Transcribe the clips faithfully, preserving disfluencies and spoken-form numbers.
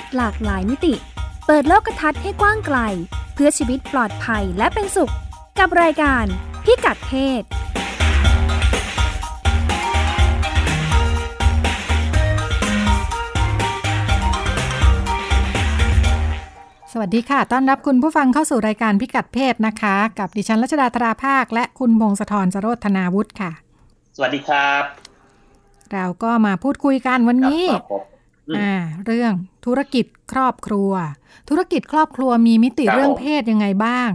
ศหลากหลายมิติเปิดโลกทัศน์ให้กว้างไกลเพื่อชีวิตปลอดภัยและเป็นสุขกับรายการพิกัดเพศสวัสดีค่ะต้อนรับคุณผู้ฟังเข้าสู่รายการพิกัดเพศนะคะกับดิฉันรัชดาธราภาคและคุณพงศธร จโรธนาวุฒิค่ะสวัสดีครับเราก็มาพูดคุยกันวันนี้อ่าเรื่องธุรกิจครอบครัวธุรกิจครอบครัวมีมิติเรื่องเพศยังไงบ้าง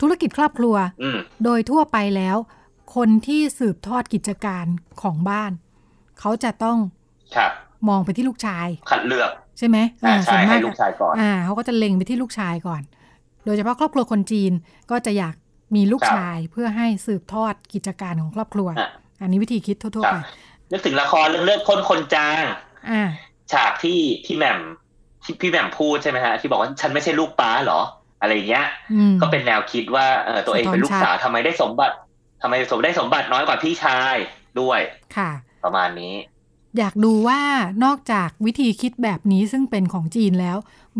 ธุรกิจครอบครัวโดยทั่วไปแล้วคนที่สืบทอดกิจการของบ้านเขาจะต้องมองไปที่ลูกชายคัดเลือกใช่ไหมอ่าใช่ให้ลูกชายก่อนอ่าเขาก็จะเล็งไปที่ลูกชายก่อนโดยเฉพาะครอบครัวคนจีนก็จะอยากมีลูกชายเพื่อให้สืบทอดกิจการของครอบครัวอันนี้วิธีคิดทั่วๆไปนึกถึงละครเรื่องเลือดข้นคนจางอ่าฉากที่พี่แหม่มพี่แหม่มพูดใช่ไหมฮะที่บอกว่าฉันไม่ใช่ลูกป้าหรออะไรเงี้ยก็เป็นแนวคิดว่าเออตัวเองเป็นลูกสาวทำไมได้สมบัติทำไมสมได้สมบัติน้อยกว่าพี่ชายด้วยค่ะประมาณนี้อยากดูว่านอกจากวิธีคิดแบบนี้ซึ่งเป็นของจีนแล้ว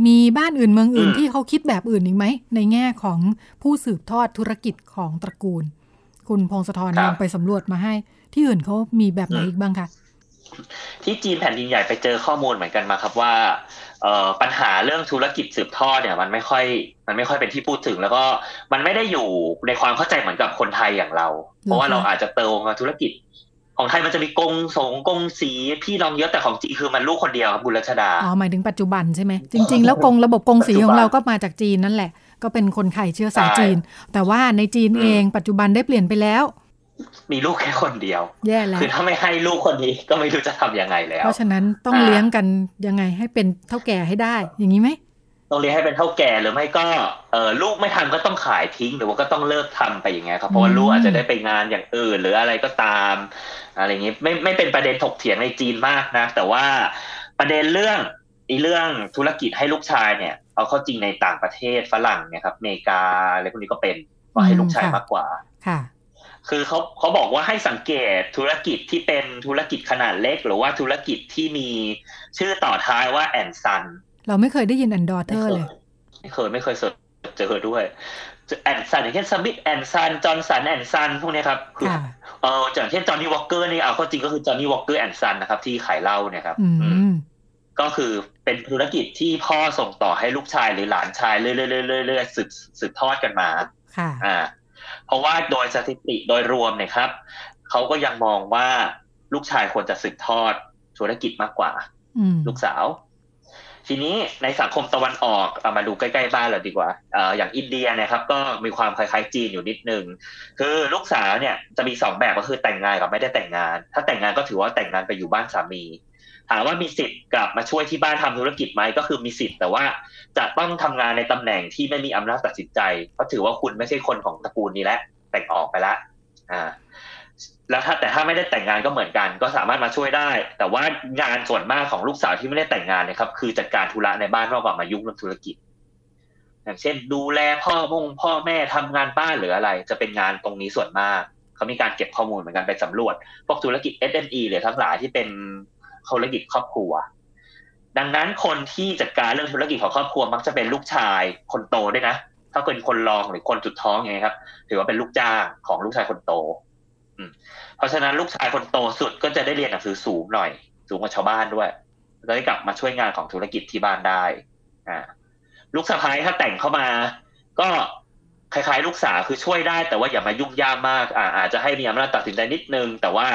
มีบ้านอื่นเมืองอื่นที่เขาคิดแบบอื่นอีกไหมในแง่ของผู้สืบทอดธุรกิจของตระกูลคุณพงศธรลองไปสำรวจมาให้ที่อื่นเขามีแบบไหนอีกบ้างคะที่จีนแผ่นดินใหญ่ไปเจอข้อมูลเหมือนกันมาครับว่าปัญหาเรื่องธุรกิจสืบทอดเนี่ยมันไม่ค่อยมันไม่ค่อยเป็นที่พูดถึงแล้วก็มันไม่ได้อยู่ในความเข้าใจเหมือนกับคนไทยอย่างเราเพราะว่าเราอาจจะเติมมาธุรกิจของไทยมันจะมีกงสงกงสีพี่น้องเยอะแต่ของจีนคือมันลูกคนเดียวครับบุญรัชดาอ๋อหมายถึงปัจจุบันใช่ไหมจริงๆแล้วกงระบบกงสีของเราก็มาจากจีนนั่นแหละก็เป็นคนไทยเชื้อสายจีนแต่ว่าในจีนเองปัจจุบันได้เปลี่ยนไปแล้วมีลูกแค่คนเดียวแย่แล้วคือถ้าไม่ให้ลูกคนนี้ก็ไม่รู้จะทำยังไงแล้วเพราะฉะนั้นต้องเลี้ยงกันยังไงให้เป็นเท่าแก่ให้ได้อย่างนี้ไหมต้องเลี้ยงให้เป็นเท่าแก่หรือไม่ก็เออลูกไม่ทำก็ต้องขายทิ้งหรือว่าก็ต้องเลิกทำไปอย่างเงี้ยครับเพราะว่าลูกอาจจะได้ไปงานอย่างอื่นหรืออะไรก็ตามอะไรอย่างงี้ไม่ไม่เป็นประเด็นถกเถียงในจีนมากนะแต่ว่าประเด็นเรื่องอีเรื่องธุรกิจให้ลูกชายเนี่ยเอาเข้าจริงในต่างประเทศฝรั่งเนี่ยครับอเมริกาอะไรพวกนี้ก็เป็นก็ให้ลูกชายมากกว่าค่ะคือเขาเขาบอกว่าให้สังเกตธุรกิจที่เป็นธุรกิจขนาดเล็กหรือว่าธุรกิจที่มีชื่อต่อท้ายว่าแอนซันเราไม่เคยได้ยินแอนดอเตอร์เลยไม่เคยไม่เคยเจอด้วยแอนซันอย่างเช่นสมิธแอนซันจอห์นสันแอนซันพวกนี้ครับคือเอออย่างเช่นจอห์นนี่วอลเกอร์นี่เอาเข้าจริงก็คือจอห์นนี่วอลเกอร์แอนซันนะครับที่ขายเหล้าเนี่ยครับก็คือเป็นธุรกิจที่พ่อส่งต่อให้ลูกชายหรือหลานชายเรื่อยๆๆๆสืบสืบทอดกันมาค่ะอ่าเพราะว่าโดยสถิติโดยรวมเนี่ยครับเขาก็ยังมองว่าลูกชายควรจะสืบทอดธุรกิจมากกว่าลูกสาวทีนี้ในสังคมตะวันออกเอามาดูใกล้ๆบ้านเราดีกว่า อ, อย่างอินเดียนะครับก็มีความคล้ายๆจีนอยู่นิดนึงคือลูกสาวเนี่ยจะมีสองแบบก็คือแต่งงานกับไม่ได้แต่งงานถ้าแต่งงานก็ถือว่าแต่งงานไปอยู่บ้านสามีถามว่ามีสิทธิ์กลับมาช่วยที่บ้านทำธุรกิจไหมก็คือมีสิทธิ์แต่ว่าจะต้องทำงานในตำแหน่งที่ไม่มีอำนาจตัดสินใจเพราะถือว่าคุณไม่ใช่คนของตระกูลนี้แล้วแต่งออกไปแล้วอ่าแล้วถ้าแต่ถ้าไม่ได้แต่งงานก็เหมือนกันก็สามารถมาช่วยได้แต่ว่างานส่วนมากของลูกสาวที่ไม่ได้แต่งงานนะครับคือจัดการธุระในบ้านมากกว่ามายุ่งเรื่องธุรกิจอย่างเช่นดูแลพ่อมงพ่อแม่ทำงานบ้านหรืออะไรจะเป็นงานตรงนี้ส่วนมากเขามีการเก็บข้อมูลเหมือนกันไปสำรวจพวกธุรกิจ เอส เอ็ม อี หรือทั้งหลายที่เป็นธุรกิจครอบครัวดังนั้นคนที่จัดการเรื่องธุรกิจของครอบครัวมักจะเป็นลูกชายคนโตด้วยนะถ้าเป็นคนรองหรือคนสุดท้องไงครับถือว่าเป็นลูกจ้างของลูกชายคนโตเพราะฉะนั้นลูกชายคนโตสุดก็จะได้เรียนหนังสือสูงหน่อยสูงกว่าชาวบ้านด้วยจะได้กลับมาช่วยงานของธุรกิจที่บ้านได้อ่าลูกสะใภ้ถ้าแต่งเข้ามาก็คล้ายๆลูกสาวคือช่วยได้แต่ว่าอย่ามายุ่งยากมากอ่าอาจจะให้มีอำนาจตัดสินใจนิดนึงแต่ว่า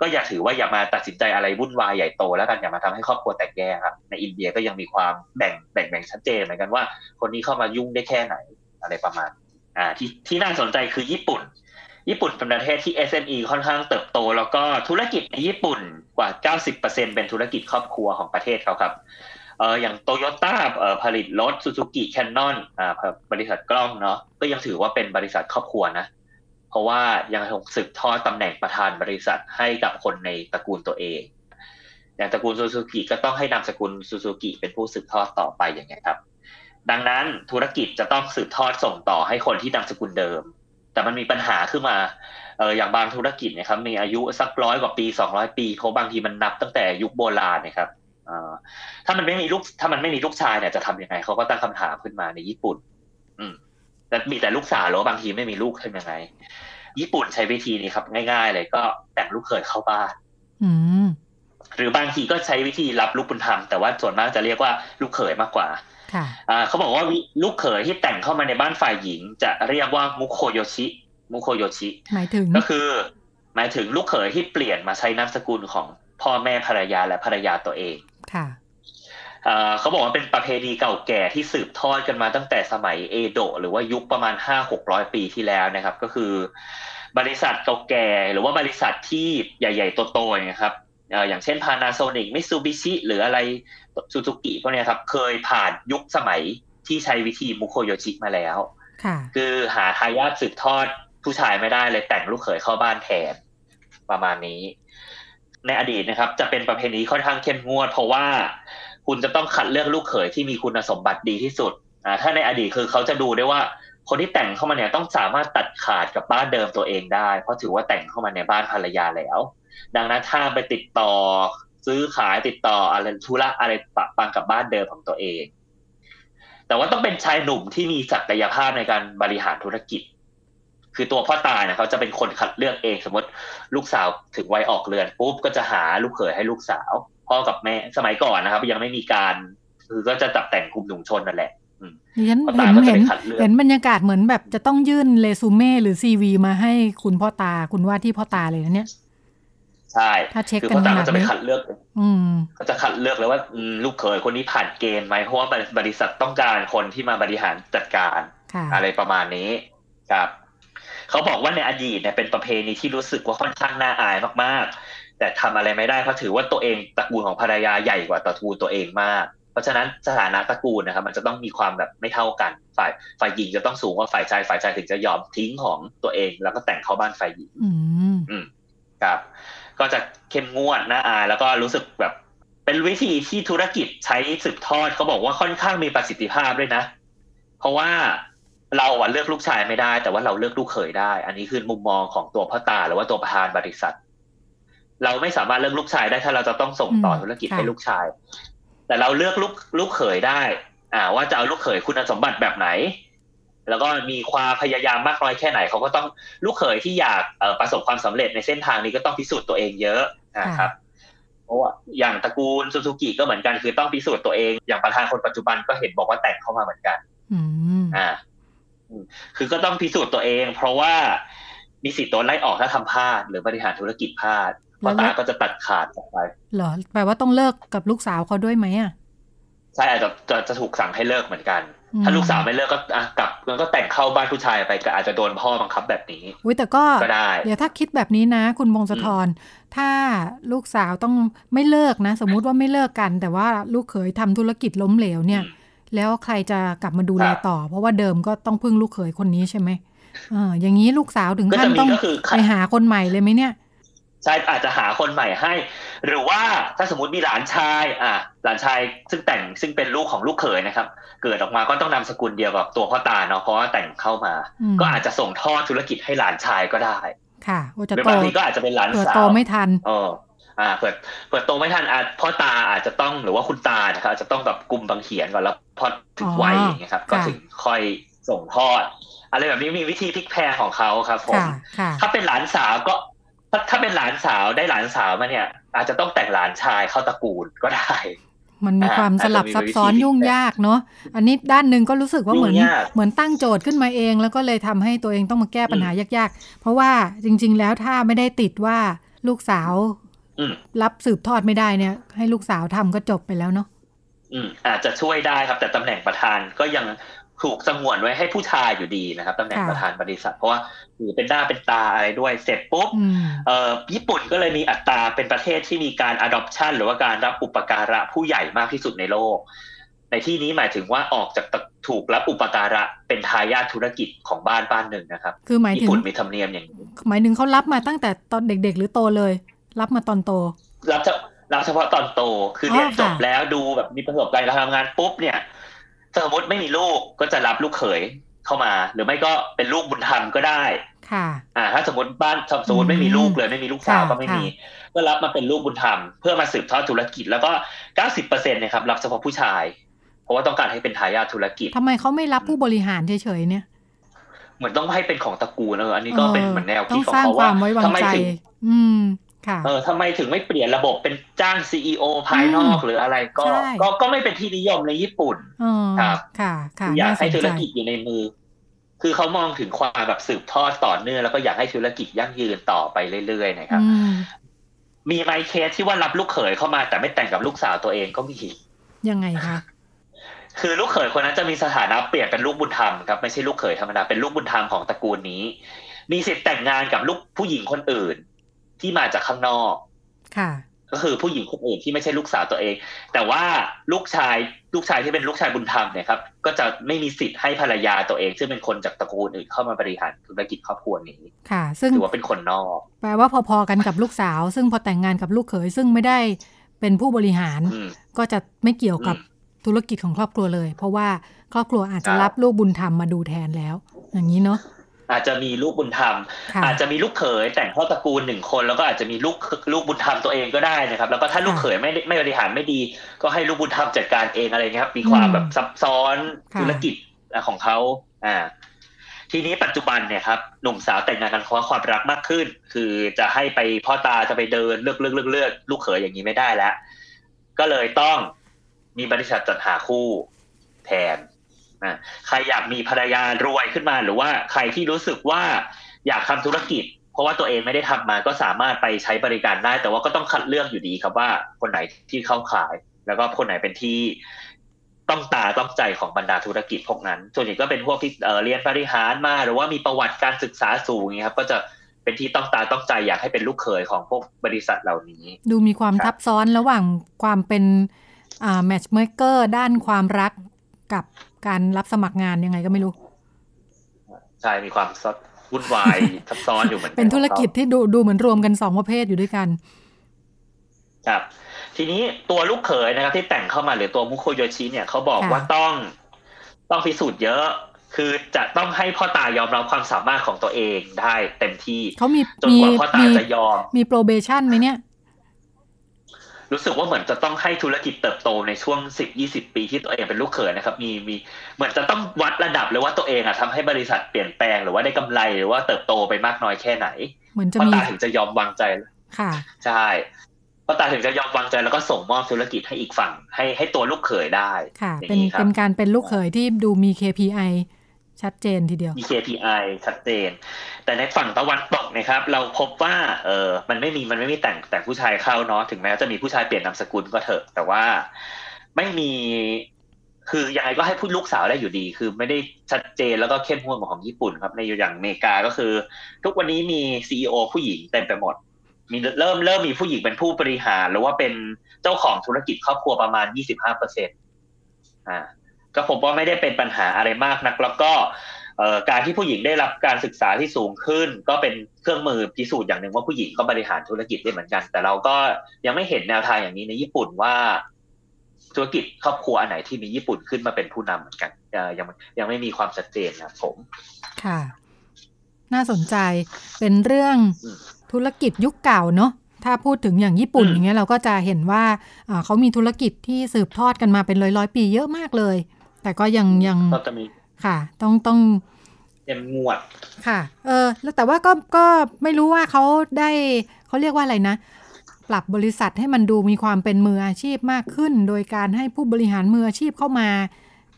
ก็อย่าถือว่าอย่ามาตัดสินใจอะไรวุ่นวายใหญ่โตแล้วกันอย่ามาทำให้ครอบครัวแตกแยกครับในอินเดียก็ยังมีความแบ่งแบ่งแบ่งชัดเจนเหมือนกันว่าคนนี้เข้ามายุ่งได้แค่ไหนอะไรประมาณอ่าที่ที่น่าสนใจคือญี่ปุ่นญี่ปุ่นเป็นประเทศที่ เอส เอ็ม อี ค่อนข้างเติบโตแล้วก็ธุรกิจในญี่ปุ่นกว่า เก้าสิบเปอร์เซ็นต์ เป็นธุรกิจครอบครัวของประเทศเขาครับเอ่ออย่าง Toyota เอ่อผลิตรถ Suzuki Canon อ่าบริษัทกล้องเนาะก็ยังถือว่าเป็นบริษัทครอบครัวนะเพราะว่ายังคงสืบทอดตำแหน่งประธานบริษัทให้กับคนในตระกูลตัวเองอย่างตระกูล Suzuki ก็ต้องให้นามสกุล Suzuki เป็นผู้สืบทอดต่อไปอย่างเงี้ยครับดังนั้นธุรกิจจะต้องสืบทอดส่งต่อให้คนที่นามสกุลเดิมแต่มันมีปัญหาขึ้นมาเอออย่างบางธุรกิจนะครับมีอายุสักร้อยกว่าปีสองร้อยปีเขาบางทีมันนับตั้งแต่ยุคโบราณนะครับ ถ้ามันไม่มีลูกถ้ามันไม่มีลูกชายเนี่ยจะทำยังไงเขาก็ตั้งคำถามขึ้นมาในญี่ปุ่นแต่มีแต่ลูกสาวแล้วบางทีไม่มีลูกทำยังไงญี่ปุ่นใช้วิธีนี้ครับง่ายๆเลยก็แต่งลูกเขยเข้าบ้านหรือบางทีก็ใช้วิธีรับลูกบุญธรรมแต่ว่าส่วนมากจะเรียกว่าลูกเขยมากกว่าเขาบอกว่าลูกเขยที่แต่งเข้ามาในบ้านฝ่ายหญิงจะเรียกว่ามุโคโยชิมุโคโยชิหมายถึงก็คือหมายถึงลูกเขยที่เปลี่ยนมาใช้นามสกุลของพ่อแม่ภรรยาและภรรยาตัวเองค่ะเขาบอกว่าเป็นประเพณีเก่าแก่ที่สืบทอดกันมาตั้งแต่สมัยเอโดะหรือว่ายุคประมาณ ห้าถึงหกร้อย ปีที่แล้วนะครับก็คือบริษัทเก่าแก่หรือว่าบริษัทที่ใหญ่ๆโตๆนะครับอย่างเช่น Panasonic Mitsubishi หรืออะไร Suzuki พวกนี้ครับเคยผ่านยุคสมัยที่ใช้วิธีมุโคโยชิมาแล้วคือหาทายาทสืบทอดผู้ชายไม่ได้เลยแต่งลูกเขยเข้าบ้านแทนประมาณนี้ในอดีตนะครับจะเป็นประเพณีค่อนข้างเข้มงวดเพราะว่าคุณจะต้องคัดเลือกลูกเขยที่มีคุณสมบัติดีที่สุดอ่าถ้าในอดีตคือเขาจะดูได้ว่าคนที่แต่งเข้ามาเนี่ยต้องสามารถตัดขาดกับบ้านเดิมตัวเองได้เพราะถือว่าแต่งเข้ามาในบ้านภรรยาแล้วดังนั้นถ้าไปติดต่อซื้อขายติดต่ออะไรธุระอะไรปะปังกับบ้านเดิมของตัวเองแต่ว่าต้องเป็นชายหนุ่มที่มีศักยภาพในการบริหารธุรกิจคือตัวพ่อตาเนี่ยเขาจะเป็นคนคัดเลือกเองสมมติลูกสาวถึงวัยออกเรือนปุ๊บก็จะหาลูกเขยให้ลูกสาวพ่อกับแม่สมัยก่อนนะครับยังไม่มีการคือก็จะจับแต่งกลุ่มหนุ่มชนนั่นแหละพ่อตาก็จะเป็นคัดเลือกเห็นบรรยากาศเหมือนแบบจะต้องยื่นเรซูเม่หรือซีวีมาให้คุณพ่อตาคุณว่าที่พ่อตาเลยนะเนี่ยใช่คือพ่อตาก็จะไปคัดเลือกก็จะคัดเลือกเลยว่าลูกเขยคนนี้ผ่านเกณฑ์ไหมเพราะว่าบริษัทต้องการคนที่มาบริหารจัดการอะไรประมาณนี้ครับเขาบอกว่าในอดีตเนี่ยเป็นประเพณีที่รู้สึกว่าค่อนข้างน่าอายมากๆแต่ทำอะไรไม่ได้เพราะถือว่าตัวเองตระกูลของภรรยาใหญ่กว่าตระกูลตัวเองมากเพราะฉะนั้นสถานะตระกูลนะครับมันจะต้องมีความแบบไม่เท่ากันฝ่ายฝ่ายหญิงจะต้องสูงกว่าฝ่ายชายฝ่ายชายถึงจะยอมทิ้งของตัวเองแล้วก็แต่งเข้าบ้านฝ่ายหญิงอืมครับก็จะเข้มงวดน่าอายแล้วก็รู้สึกแบบเป็นวิธีที่ธุรกิจใช้สืบทอดเขาบอกว่าค่อนข้างมีประสิทธิภาพด้วยนะเพราะว่าเราอ่ะเลือกลูกชายไม่ได้แต่ว่าเราเลือกลูกเขยได้อันนี้คือมุมมองของตัวพ่อตาหรือว่าตัวประธานบริษัทเราไม่สามารถเลือกลูกชายได้ถ้าเราจะต้องส่งต่อธุรกิจให้ลูกชายแต่เราเลือกลูกลูกเขยได้อ่าว่าจะเอาลูกเขยคุณสมบัติแบบไหนแล้วก็มีความพยายามมากน้อยแค่ไหนเขาก็ต้องลูกเขยที่อยากเอ่อประสบความสำเร็จในเส้นทางนี้ก็ต้องพิสูจน์ตัวเองเยอะนะครับเพราะว่าอย่างตระกูลซูซูกิก็เหมือนกันคือต้องพิสูจน์ตัวเองอย่างประธานคนปัจจุบันก็เห็นบอกว่าแต่งเข้ามาเหมือนกันอ่าคือก็ต้องพิสูจน์ตัวเองเพราะว่ามีสิทธิ์โดนไล่ออกถ้าทำพลาดหรือบริหารธุรกิจพลาดพ่อตาก็จะตัดขาดออกไปเหรอแปลว่าต้องเลิกกับลูกสาวเขาด้วยไหมอ่ะใช่อาจจะจะจะถูกสั่งให้เลิกเหมือนกันถ้าลูกสาวไม่เลิกก็กลับก็แต่งเข้าบ้านผู้ชายไปก็อาจจะโดนพ่อบังคับแบบนี้อุ้ยแต่ก็ได้เดี๋ยวถ้าคิดแบบนี้นะคุณพงศธรถ้าลูกสาวต้องไม่เลิกนะสมมติว่าไม่เลิกกันแต่ว่าลูกเขยทำธุรกิจล้มเหลวเนี่ยแล้วใครจะกลับมาดูแลต่อเพราะว่าเดิมก็ต้องพึ่งลูกเขยคนนี้ใช่ไหมอ่าอย่างนี้ลูกสาวถึงขั้นต้องไปหาคนใหม่เลยไหมเนี่ยใช่อาจจะหาคนใหม่ให้หรือว่าถ้าสมมติมีหลานชายอ่าหลานชายซึ่งแต่งซึ่งเป็นลูกของลูกเขยนะครับเกิดออกมาก็ต้องนามสกุลเดียวกับตัวพ่อตาเนาะเพราะว่าแต่งเข้ามาก็อาจจะส่งทอดธุรกิจให้หลานชายก็ได้ค่ะหรือบางทีก็อาจจะเป็นหลานสาวโตไม่ทันอ๋ออ่าเปิดเปิดโตไม่ทันอาจพ่อตาอาจจะต้องหรือว่าคุณตานะครับอาจจะต้องแบบกุมบังเหียนก่อนแล้วพอถึงวัยอย่างเงี้ยครับก็ถึงค่อยส่งทอดอะไรแบบนี้มีวิธีพลิกแพลงของเขาครับผมถ้าเป็นหลานสาวก็ถ้าถ้าเป็นหลานสาวได้หลานสาวมาเนี่ยอาจจะต้องแต่งหลานชายเข้าตระกูลก็ได้มันมีความสลับซับซ้อนยุ่งยากเนาะอันนี้ด้านนึงก็รู้สึกว่าเหมือนเหมือนตั้งโจทย์ขึ้นมาเองแล้วก็เลยทำให้ตัวเองต้องมาแก้ปัญหายากๆเพราะว่าจริงๆแล้วถ้าไม่ได้ติดว่าลูกสาวรับสืบทอดไม่ได้เนี่ยให้ลูกสาวทำก็จบไปแล้วเนาะอืมอาจจะช่วยได้ครับแต่ตำแหน่งประธานก็ยังถูกสงวนไว้ให้ผู้ชายอยู่ดีนะครับตำแหน่งประธานบริษัทเพราะว่าถือเป็นหน้าเป็นตาอะไรด้วยเสร็จปุ๊บเอ่อญี่ปุ่นก็เลยมีอัตราเป็นประเทศที่มีการ adoption หรือว่าการรับอุปการะผู้ใหญ่มากที่สุดในโลกในที่นี้หมายถึงว่าออกจากถูกรับอุปการะเป็นทายาทธุรกิจของบ้านบ้านหนึ่งนะครับคือหมายถึงญี่ปุ่นมีธรรมเนียมอย่างนี้หมายถึงเขารับมาตั้งแต่ตอนเด็กๆหรือโตเลยรับมาตอนโตรับจะรับเฉพาะตอนโตคือเรียนจบแล้วดูแบบมีประสบการณ์แล้วทำงานปุ๊บเนี่ยสมมติไม่มีลูกก็จะรับลูกเขย เข้ามาหรือไม่ก็เป็นลูกบุญธรรมก็ได้ค่ะอ่าถ้าสมมติบ้านสมมติไม่มีลูกเลยไม่มีลูกสาวก็ไม่มีก็รับมาเป็นลูกบุญธรรมเพื่อมาสืบทอดธุรกิจแล้วก็ เก้าสิบเปอร์เซ็นต์ เนี่ยครับรับเฉพาะผู้ชายเพราะว่าต้องการให้เป็นทายาทธุรกิจทำไมเขาไม่รับผู้บริหารเฉยๆเนี่ยเหมือนต้องให้เป็นของตระกูลเอออันนี้ก็เป็นเหมือนแนวคิดของเขาว่าทำไมถึงอืมค่ะเออทำไมถึงไม่เปลี่ยนระบบเป็นจ้าง ซี อี โอ ภายนอกหรืออะไรก็ก็ไม่เป็นที่นิยมในญี่ปุ่นครับค่ะค่ะอยากให้ธุรกิจอยู่ในมือคือเขามองถึงความแบบสืบทอดต่อเนื่องแล้วก็อยากให้ธุรกิจยั่งยืนต่อไปเรื่อยๆนะครับมีไหมเคสที่ว่ารับลูกเขยเข้ามาแต่ไม่แต่งกับลูกสาวตัวเองก็มียังไงคะคือลูกเขยคนนั้นจะมีสถานะเปลี่ยนเป็นลูกบุญธรรมครับไม่ใช่ลูกเขยธรรมดาเป็นลูกบุญธรรมของตระกูลนี้มีสิทธิ์แต่งงานกับลูกผู้หญิงคนอื่นที่มาจากข้างนอกค่ะก็คือผู้หญิงคนอื่นที่ไม่ใช่ลูกสาวตัวเองแต่ว่าลูกชายลูกชายที่เป็นลูกชายบุญธรรมเนี่ยครับก็จะไม่มีสิทธิ์ให้ภรรยาตัวเองซึ่งเป็นคนจากตระกูลอื่นเข้ามาบริหารธุรกิจครอบครัวนี้ค่ะซึ่งถือว่าเป็นคนนอกแปลว่าพอๆกันกับลูกสาวซึ่งพอแต่งงานกับลูกเขยซึ่งไม่ได้เป็นผู้บริหารก็จะไม่เกี่ยวกับธุรกิจของครอบครัวเลยเพราะว่าครอบครัวอาจจะรับลูกบุญธรรมมาดูแทนแล้วอย่างนี้เนาะอาจจะมีลูกบุญธรรมอาจจะมีลูกเขยแต่งพ่อตระกูลหนึ่งคนแล้วก็อาจจะมีลูกลูกบุญธรรมตัวเองก็ได้นะครับแล้วก็ถ้าลูกเขยไม่ไม่บริหารไม่ดีก็ให้ลูกบุญธรรมจัดการเองอะไรเงี้ยครับมีความแบบซับซ้อนธุรกิจของเขาอ่าทีนี้ปัจจุบันเนี่ยครับหนุ่มสาวแต่งงานกันเพราะความรักมากขึ้นคือจะให้ไปพ่อตาจะไปเดินเลือกเลือกเลือกเลือกลูกเขยอย่างนี้ไม่ได้แล้วก็เลยต้องมีบริษัทจัดหาคู่แทนนะใครอยากมีภรรยารวยขึ้นมาหรือว่าใครที่รู้สึกว่าอยากทำธุรกิจเพราะว่าตัวเองไม่ได้ทำมาก็สามารถไปใช้บริการได้แต่ว่าก็ต้องคัดเลือกอยู่ดีครับว่าคนไหนที่เข้าขายแล้วก็คนไหนเป็นที่ต้องตาต้องใจของบรรดาธุรกิจพวกนั้นส่วนใหญ่ก็เป็นพวกที่ เอ่อ เรียนบริหารมาหรือว่ามีประวัติการศึกษาสูงอย่างนี้ครับก็จะเป็นที่ต้องตาต้องใจอยากให้เป็นลูกเขยของพวกบริษัทเหล่านี้ดูมีความทับซ้อนระหว่างความเป็นอ่าแมทช์เมคเกอร์ด้านความรักกับการรับสมัครงานยังไงก็ไม่รู้ใช่มีความซับวุ่นวายซับซ้อนอยู่เหมือนกันเป็นธุรกิจที่ดูดูเหมือนรวมกันสองประเภทอยู่ด้วยกันครับทีนี้ตัวลูกเขยนะครับที่แต่งเข้ามาหรือตัวมุโคโยชิเนี่ยเขาบอกว่าต้องต้องพิสูจน์เยอะคือจะต้องให้พ่อตายอมรับความสามารถของตัวเองได้เต็มที่เขามีจนกว่าพ่อตาจะยอมมีโปรเบชั่นไหมเนี่ยรู้สึกว่าเหมือนจะต้องให้ธุรกิจเติบโตในช่วง สิบถึงยี่สิบ ปีที่ตัวเองเป็นลูกเขยนะครับมีมีเหมือนจะต้องวัดระดับเลยว่าตัวเองอ่ะทำให้บริษัทเปลี่ยนแปลงหรือว่าได้กำไรหรือว่าเติบโตไปมากน้อยแค่ไหนเหมือนจะมีพ่อตาถึงจะยอมวางใจค่ะใช่พ่อตาถึงจะยอมวางใจแล้วก็ส่งมอบธุรกิจให้อีกฝั่งให้ให้ตัวลูกเขยได้ค่ะเป็นเป็นการเป็นลูกเขยที่ดูมี เค พี ไอ ชัดเจนทีเดียวมี เค พี ไอ ชัดเจนแต่ในฝั่งตะวันตกนะครับเราพบว่าเออมันไม่มีมันไม่มีแต่งแต่งผู้ชายเข้าเนาะถึงแม้จะมีผู้ชายเปลี่ยนนามสกุลก็เถอะแต่ว่าไม่มีคือยังไงก็ให้ผู้ลูกสาวได้อยู่ดีคือไม่ได้ชัดเจนแล้วก็เข้มงวดเหมือนของญี่ปุ่นครับในอย่างอเมริกาก็คือทุกวันนี้มี ซี อี โอ ผู้หญิงเต็มไปหมดมีเริ่มเริ่มมีผู้หญิงเป็นผู้บริหารหรือว่าเป็นเจ้าของธุรกิจครอบครัวประมาณ ยี่สิบห้าเปอร์เซ็นต์ อ่าก็ผมว่าไม่ได้เป็นปัญหาอะไรมากนักแล้วก็การที่ผู้หญิงได้รับการศึกษาที่สูงขึ้นก็เป็นเครื่องมือพิสูจน์อย่างหนึ่งว่าผู้หญิงก็บริหารธุรกิจได้เหมือนกันแต่เราก็ยังไม่เห็นแนวทางอย่างนี้ในญี่ปุ่นว่าธุรกิจครอบครัวอันไหนที่มีญี่ปุ่นขึ้นมาเป็นผู้นำเหมือนกันยังยังไม่มีความชัดเจนนะผมค่ะน่าสนใจเป็นเรื่องธุรกิจยุคเก่าเนาะถ้าพูดถึงอย่างญี่ปุ่นอย่างเงี้ยเราก็จะเห็นว่าเขามีธุรกิจที่สืบทอดกันมาเป็นร้อยๆปีเยอะมากเลยแต่ก็ยังยังค่ะต้องต้องเต็มงวดค่ะเออแล้วแต่ว่าก็ก็ไม่รู้ว่าเขาได้เขาเรียกว่าอะไรนะปรับบริษัทให้มันดูมีความเป็นมืออาชีพมากขึ้นโดยการให้ผู้บริหารมืออาชีพเข้ามา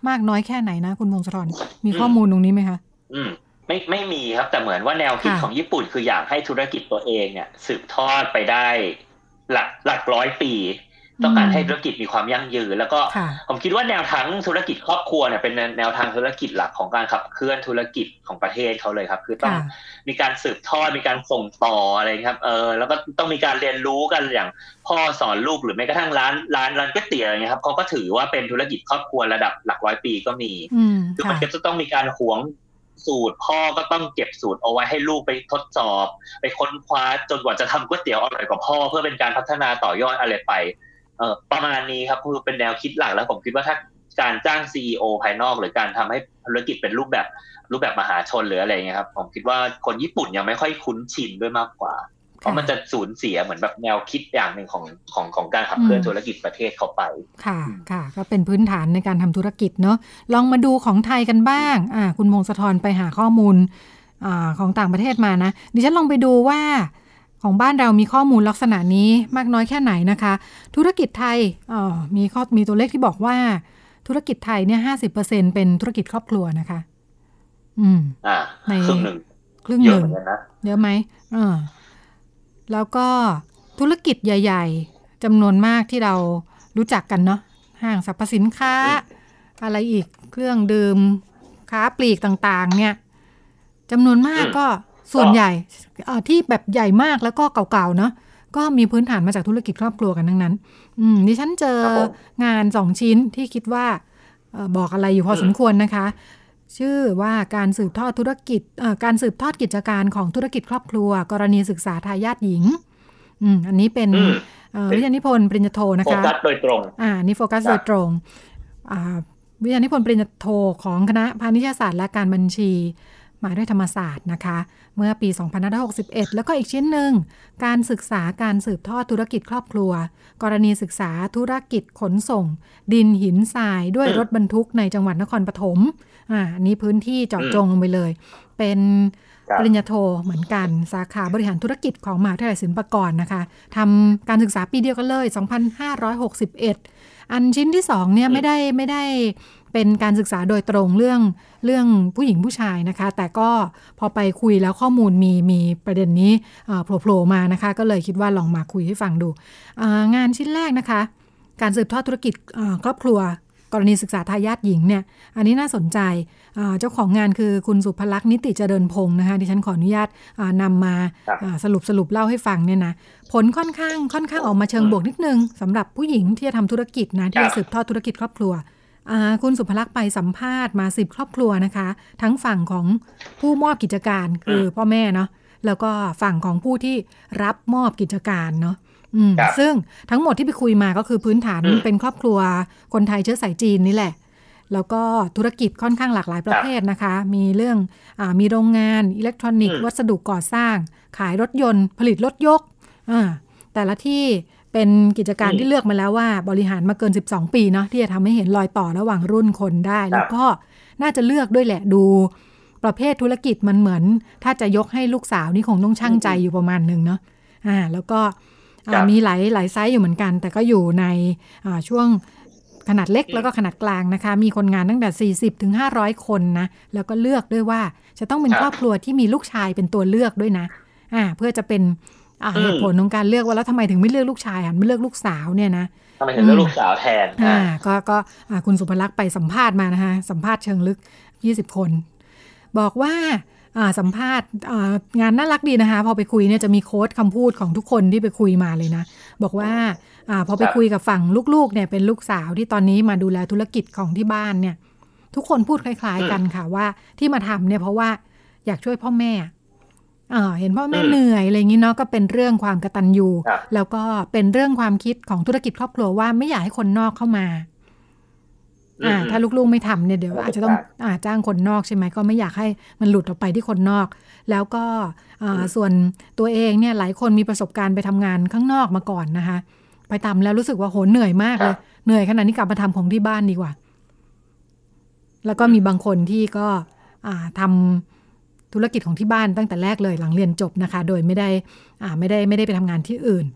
มากน้อยแค่ไหนนะคุณพงศธรมีข้อมูลตรงนี้ไหมคะอืมไม่ไม่มีครับแต่เหมือนว่าแนวคิดของญี่ปุ่นคืออยากให้ธุรกิจตัวเองเนี่ยสืบทอดไปได้หลักหลักร้อยปีต้องการให้ธุรกิจมีความยั่งยืนแล้วก็ผมคิดว่าแนวทางธุรกิจครอบครัวเนี่ยเป็นแนวทางธุรกิจหลักของการขับเคลื่อนธุรกิจของประเทศเขาเลยครับคือต้องมีการสืบทอดมีการส่งต่ออะไรครับเออแล้วก็ต้องมีการเรียนรู้กันอย่างพ่อสอนลูกหรือแม้กระทั่งร้านร้านร้านก๋วยเตี๋ยวอย่างเงี้ยครับเขาก็ถือว่าเป็นธุรกิจครอบครัวระดับหลักร้อยปีก็มีคือมันก็จะต้องมีการหวงสูตรพ่อก็ต้องเก็บสูตรเอาไว้ให้ลูกไปทดสอบไปค้นคว้าจนกว่าจะทำก๋วยเตี๋ยวอร่อยกว่าพ่อเพื่อเป็นการพัฒนาต่อยอดอะไรไปเอ่อประมาณนี้ครับคือเป็นแนวคิดหลักแล้วผมคิดว่าถ้า การจ้าง ซี อี โอ ภายนอกหรือการทำให้ธุรกิจเป็นรูปแบบรูปแบบมหาชนหรืออะไรเงี้ยครับผมคิดว่าคนญี่ปุ่นยังไม่ค่อยคุ้นชินด้วยมากกว่าเพราะมันจะสูญเสียเหมือนแบบแนวคิดอย่างหนึ่งของของของการขับเคลื่อนธุรกิจประเทศเข้าไปค่ะค่ะก็เป็นพื้นฐานในการทำธุรกิจเนาะลองมาดูของไทยกันบ้างอ่าคุณมงสะทรไปหาข้อมูลอ่าของต่างประเทศมานะดิฉันลองไปดูว่าของบ้านเรามีข้อมูลลักษณะนี้มากน้อยแค่ไหนนะคะธุรกิจไทยอ่อมีข้อมีตัวเลขที่บอกว่าธุรกิจไทยเนี่ย ห้าสิบเปอร์เซ็นต์ เป็นธุรกิจครอบครัวนะคะอืมอ่าครึ่งหนึ่งครึ่งหนึ่งเยอะไหมเออแล้วก็ธุรกิจใหญ่ๆจำนวนมากที่เรารู้จักกันเนาะห้างสรรพสินค้าอะไรอีกเครื่องดื่มค้าปลีกต่างๆเนี่ยจำนวนมากก็ส่วนใหญ่ที่แบบใหญ่มากแล้วก็เก่าๆเนาะก็มีพื้นฐานมาจากธุรกิจครอบครัวกันทั้งนั้นอืมดิฉันเจองานสองชิ้นที่คิดว่าบอกอะไรอยู่พอสมควรนะคะชื่อว่าการสืบทอดธุรกิจการสืบทอดกิจการของธุรกิจครอบครัวกรณีศึกษาทายาทหญิงอืมอันนี้เป็นวิทยานิพนธ์ปริญญาโทนะคะโฟกัสโดยตรงอ่านี่โฟกัสโดยตรงอ่าวิทยานิพนธ์ปริญญาโทของคณะพาณิชยศาสตร์และการบัญชีมหาวิทยาลัยธรรมศาสตร์นะคะเมื่อปีสองพันห้าร้อยหกสิบเอ็ดแล้วก็อีกชิ้นหนึ่งการศึกษาการสืบทอดธุรกิจครอบครัวกรณีศึกษาธุรกิจขนส่งดินหินทรายด้วยรถบรรทุกในจังหวัดนครปฐมอ่าอันนี้พื้นที่เจาะจงลงไปเลยเป็นปริญญาโทเหมือนกันสาขาบริหารธุรกิจของมหาวิทยาลัยศิลปากรนะคะทำการศึกษาปีเดียวกันเลยสองพันห้าร้อยหกสิบเอ็ดอันชิ้นที่สองเนี่ยไม่ได้ไม่ได้เป็นการศึกษาโดยตรงเรื่องเรื่องผู้หญิงผู้ชายนะคะแต่ก็พอไปคุยแล้วข้อมูลมีมีประเด็นนี้โผล่มานะคะก็เลยคิดว่าลองมาคุยให้ฟังดูงานชิ้นแรกนะคะการสืบทอดธุรกิจครอบครัวกรณีศึกษาทายาทหญิงเนี่ยอันนี้น่าสนใจเจ้าของงานคือคุณสุภลักษณ์นิติเจริญพงศ์นะคะที่ฉันขออนุญาตนำมาสรุปสรุปเล่าให้ฟังเนี่ยนะผลค่อนข้างค่อนข้างออกมาเชิงบวกนิดนึงสำหรับผู้หญิงที่จะทำธุรกิจนะที่จะสืบทอดธุรกิจครอบครัวคุณสุภลักษณ์ไปสัมภาษณ์มาสิบครอบครัวนะคะทั้งฝั่งของผู้มอบกิจการคือพ่อแม่เนาะแล้วก็ฝั่งของผู้ที่รับมอบกิจการเนาะซึ่งทั้งหมดที่ไปคุยมาก็คือพื้นฐานเป็นครอบครัวคนไทยเชื้อสายจีนนี่แหละแล้วก็ธุรกิจค่อนข้างหลากหลายประเภทนะคะมีเรื่องอ่ามีโรงงานอิเล็กทรอนิกส์วัสดุก่อสร้างขายรถยนต์ผลิตรถยกอ่าแต่ละที่เป็นกิจการที่เลือกมาแล้วว่าบริหารมาเกินสิบสองปีเนาะที่จะทำให้เห็นรอยต่อระหว่างรุ่นคนได้แล้วก็น่าจะเลือกด้วยแหละดูประเภทธุรกิจมันเหมือนถ้าจะยกให้ลูกสาวนี่คงต้องชั่งใจอยู่ประมาณนึงเนาะอ่าแล้วก็มีหลายหลายไซส์อยู่เหมือนกันแต่ก็อยู่ในช่วงขนาดเล็กแล้วก็ขนาดกลางนะคะมีคนงานตั้งแต่ สี่สิบถึงห้าร้อย คนนะแล้วก็เลือกด้วยว่าจะต้องเป็นครอบครัวที่มีลูกชายเป็นตัวเลือกด้วยนะอ่าเพื่อจะเป็นเหตุผลของการเลือกว่าแล้วทำไมถึงไม่เลือกลูกชายหันมาเลือกลูกสาวเนี่ยนะทำไมถึงเลือกลูกสาวแทนอ่าก็ก็คุณสุภลักษณ์ไปสัมภาษณ์มานะคะสัมภาษณ์เชิงลึกยี่สิบคนบอกว่าสัมภาษณ์งานน่ารักดีนะคะพอไปคุยเนี่ยจะมีโค้ดคำพูดของทุกคนที่ไปคุยมาเลยนะบอกว่าพอไปคุยกับฝั่งลูกๆเนี่ยเป็นลูกสาวที่ตอนนี้มาดูแลธุรกิจของที่บ้านเนี่ยทุกคนพูดคล้ายๆกันค่ะว่าที่มาทำเนี่ยเพราะว่าอยากช่วยพ่อแม่เห็นพ่อแม่เหนื่อยอะไรอย่างนี้เนาะก็เป็นเรื่องความกตัญญูแล้วก็เป็นเรื่องความคิดของธุรกิจครอบครัวว่าไม่อยากให้คนนอกเข้ามาถ้าลูกๆไม่ทำเนี่ยเดี๋ยวอาจจะต้องจ้างคนนอกใช่ไหมก็ไม่อยากให้มันหลุดออกไปที่คนนอกแล้วก็ส่วนตัวเองเนี่ยหลายคนมีประสบการณ์ไปทำงานข้างนอกมาก่อนนะคะไปทำแล้วรู้สึกว่าโหเหนื่อยมากเลยเหนื่อยขนาดนี้กลับมาทำของที่บ้านดีกว่าแล้วก็มีบางคนที่ก็ทำธุรกิจของที่บ้านตั้งแต่แรกเลยหลังเรียนจบนะคะโดยไม่ได้อ่าไม่ได้ไม่ได้ไปทำงานที่อื่น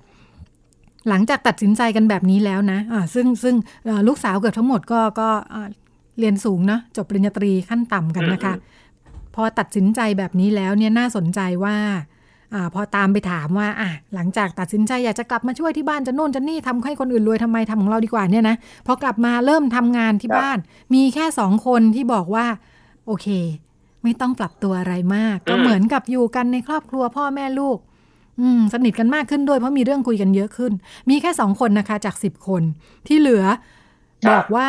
หลังจากตัดสินใจกันแบบนี้แล้วนะอ่าซึ่งซึ่งลูกสาวเกือบทั้งหมดก็ก็เรียนสูงนะจบปริญญาตรีขั้นต่ำกันนะคะพอตัดสินใจแบบนี้แล้วเนี่ยน่าสนใจว่าอ่าพอตามไปถามว่าอ่ะหลังจากตัดสินใจอยากจะกลับมาช่วยที่บ้านจะโน่นจะนี่ทำให้คนอื่นรวยทำไมทำของเราดีกว่าเนี่ยนะพอกลับมาเริ่มทำงานที่บ้านมีแค่สองคนที่บอกว่าโอเคไม่ต้องปรับตัวอะไรมากก็เหมือนกับอยู่กันในครอบครัวพ่อแม่ลูกสนิทกันมากขึ้นด้วยเพราะมีเรื่องคุยกันเยอะขึ้นมีแค่สองคนนะคะจากสิบคนที่เหลือบอกว่า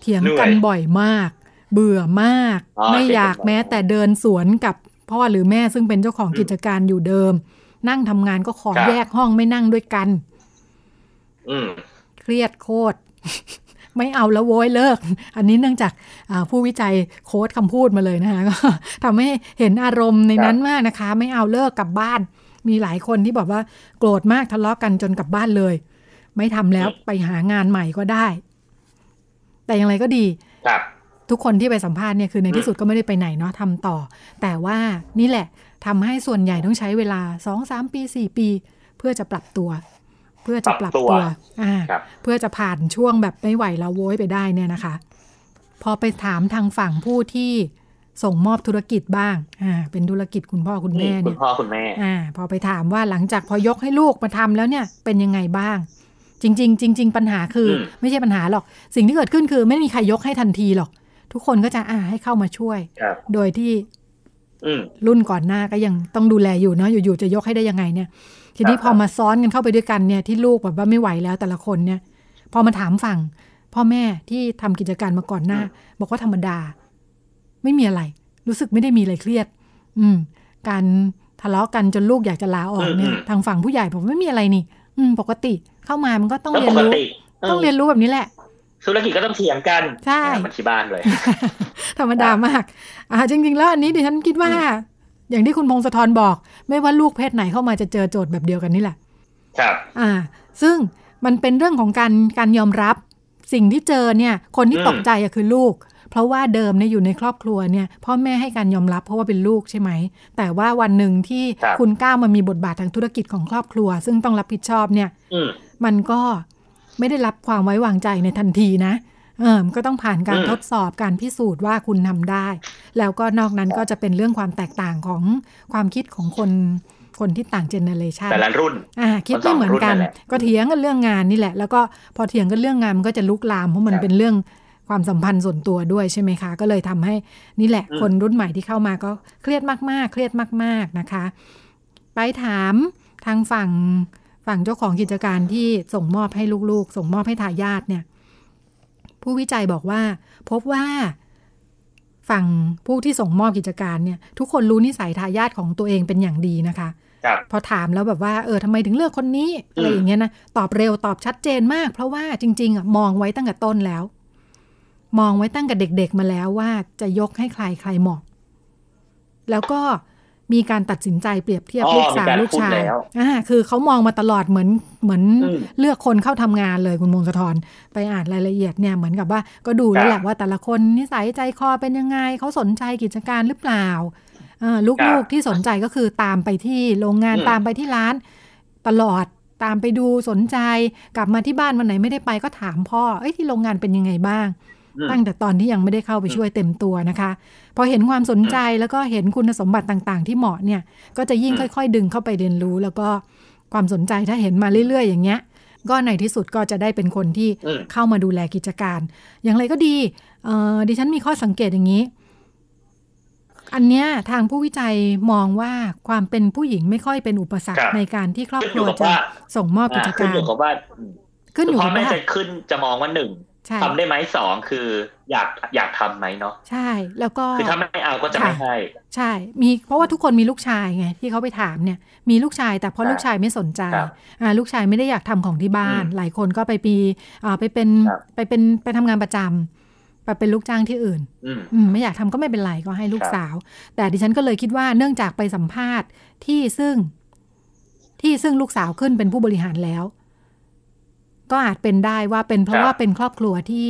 เถียงกันบ่อยมากเบื่อมากไม่อยากแม้แต่เดินสวนกับพ่อหรือแม่ซึ่งเป็นเจ้าของกิจการอยู่เดิมนั่งทำงานก็ขอแยกห้องไม่นั่งด้วยกันเครียดโคตร ไม่เอาแล้วโว้ยเลิกอันนี้เนื่องจากผู้วิจัยโค้ดคำพูดมาเลยนะคะก็ทำให้เห็นอารมณ์ในนั้นมากนะคะไม่เอาเลิกกลับบ้านมีหลายคนที่บอกว่าโกรธมากทะเลาะกันจนกลับบ้านเลยไม่ทำแล้วไปหางานใหม่ก็ได้แต่อย่างไรก็ดีทุกคนที่ไปสัมภาษณ์เนี่ยคือในที่สุดก็ไม่ได้ไปไหนเนาะทำต่อแต่ว่านี่แหละทำให้ส่วนใหญ่ต้องใช้เวลา สองถึงสาม ปี สี่ ปีเพื่อจะปรับตัวเพื่อจะปรับตัวอ่าเพื่อจะผ่านช่วงแบบไม่ไหวแล้วโว้ยไปได้เนี่ยนะคะพอไปถามทางฝั่งผู้ที่ส่งมอบธุรกิจบ้างอ่าเป็นธุรกิจคุณพ่อคุณแม่เนี่ยคุณพ่อคุณแม่อ่าพอไปถามว่าหลังจากพอยกให้ลูกมาทำแล้วเนี่ยเป็นยังไงบ้างจริงๆจริงๆปัญหาคือไม่ใช่ปัญหาหรอกสิ่งที่เกิดขึ้นคือไม่มีใครยกให้ทันทีหรอกทุกคนก็จะอ่าให้เข้ามาช่วยโดยที่รุ่นก่อนหน้าก็ยังต้องดูแลอยู่เนาะอยู่ๆจะยกให้ได้ยังไงเนี่ยทีนี้พอมาซ้อนกันเข้าไปด้วยกันเนี่ยที่ลูกแบบว่าไม่ไหวแล้วแต่ละคนเนี่ยพอมาถามฝั่งพ่อแม่ที่ทำกิจการมาก่อนหน้าบอกว่าธรรมดาไม่มีอะไรรู้สึกไม่ได้มีอะไรเครียดอืมการทะเลาะกันจนลูกอยากจะลาออกเนี่ยทางฝั่งผู้ใหญ่บอกไม่มีอะไรนี่อืมปกติเข้ามามันก็ต้องเรียนรู้ต้องเรียนรู้แบบนี้แหละธุรกิจก็ต้องเถียงกันใช่มันที่บ้านเลย ธรรมดามากอ่าจริงๆแล้วอันนี้ดิฉันคิดว่าอย่างที่คุณพงศธรบอกไม่ว่าลูกเพศไหนเข้ามาจะเจอโจทย์แบบเดียวกันนี่แหละครับอ่าซึ่งมันเป็นเรื่องของการการยอมรับสิ่งที่เจอเนี่ยคนที่ตกใจอ่ะคือลูกเพราะว่าเดิมเนี่ยอยู่ในครอบครัวเนี่ยพ่อแม่ให้การยอมรับเพราะว่าเป็นลูกใช่ไหมแต่ว่าวันหนึ่งที่คุณก้าวมามีบทบาททางธุรกิจของครอบครัวซึ่งต้องรับผิดชอบเนี่ยมันก็ไม่ได้รับความไว้วางใจในทันทีนะเออก็ต้องผ่านการทดสอบการพิสูจน์ว่าคุณทำได้แล้วก็นอกนั้นก็จะเป็นเรื่องความแตกต่างของความคิดของคนคนที่ต่างเจเนเรชันแต่ละรุ่นอ่าคิดไม่เหมือนกันก็เถียงกันเรื่องงานนี่แหละแล้วก็พอเถียงกันเรื่องงานมันก็จะลุกลามเพราะมันเป็นเรื่องความสัมพันธ์ส่วนตัวด้วยใช่ไหมคะก็เลยทำให้นี่แหละคนรุ่นใหม่ที่เข้ามาก็เครียดมากๆเครียดมากๆนะคะไปถามทางฝั่งฝั่งเจ้าของกิจการที่ส่งมอบให้ลูกๆส่งมอบให้ทายาทเนี่ยผู้วิจัยบอกว่าพบว่าฝั่งผู้ที่ส่งมอบกิจการเนี่ยทุกคนรู้นิสัยทายาทของตัวเองเป็นอย่างดีนะคะพอถามแล้วแบบว่าเออทำไมถึงเลือกคนนี้อะไรอย่างเงี้ยนะตอบเร็วตอบชัดเจนมากเพราะว่าจริงๆอ่ะมองไว้ตั้งแต่ต้นแล้วมองไว้ตั้งแต่เด็กๆมาแล้วว่าจะยกให้ใครใครเหมาะแล้วก็มีการตัดสินใจเปรียบเทียบลูกสาวลูกชายอ่าคือเขามองมาตลอดเหมือนเหมือนเลือกคนเข้าทำงานเลยคุณมงคลธรไปอ่านรายละเอียดเนี่ยเหมือนกับว่าก็ดูแล้วแหละว่าแต่ละคนนิสัยใจคอเป็นยังไงเขาสนใจกิจการหรือเปล่าอ่าลูกๆที่สนใจก็คือตามไปที่โรงงานตามไปที่ร้านตลอดตามไปดูสนใจกลับมาที่บ้านวันไหนไม่ได้ไปก็ถามพ่อเอ้ยที่โรงงานเป็นยังไงบ้างตั้งแต่ตอนที่ยังไม่ได้เข้าไปช่วยเต็มตัวนะคะพอเห็นความสนใจแล้วก็เห็นคุณสมบัติต่างๆที่เหมาะเนี่ยก็จะยิ่งค่อยๆดึงเข้าไปเรียนรู้แล้วก็ความสนใจถ้าเห็นมาเรื่อยๆอย่างเงี้ยก็ในที่สุดก็จะได้เป็นคนที่เข้ามาดูแลกิจการอย่างไรก็ดีเอ่อดิฉันมีข้อสังเกตอย่างนี้อันเนี้ยทางผู้วิจัยมองว่าความเป็นผู้หญิงไม่ค่อยเป็นอุปสรรคในการที่ครอบครัวจะส่งมอบกิจการขึ้นอยู่กับว่าขึ้นอยู่กับว่าจะขึ้นจะมองว่าหนึ่งทำได้ไหมสองคืออยากอยากทำไหมเนาะใช่แล้วก็คือถ้าไม่เอาก็จะไม่ให้ใช่มีเพราะว่าทุกคนมีลูกชายไงที่เขาไปถามเนี่ยมีลูกชายแต่เพราะลูกชายไม่สนใจอ่าลูกชายไม่ได้อยากทำของที่บ้านหลายคนก็ไปปีอ่าไปเป็นไปเป็นไปทำงานประจำไปเป็นลูกจ้างที่อื่นอืมไม่อยากทำก็ไม่เป็นไรก็ให้ลูกสาวแต่ดิฉันก็เลยคิดว่าเนื่องจากไปสัมภาษณ์ที่ซึ่งที่ซึ่งลูกสาวขึ้นเป็นผู้บริหารแล้วก็อาจเป็นได้ว่าเป็นเพราะว่าเป็นครอบครัวที่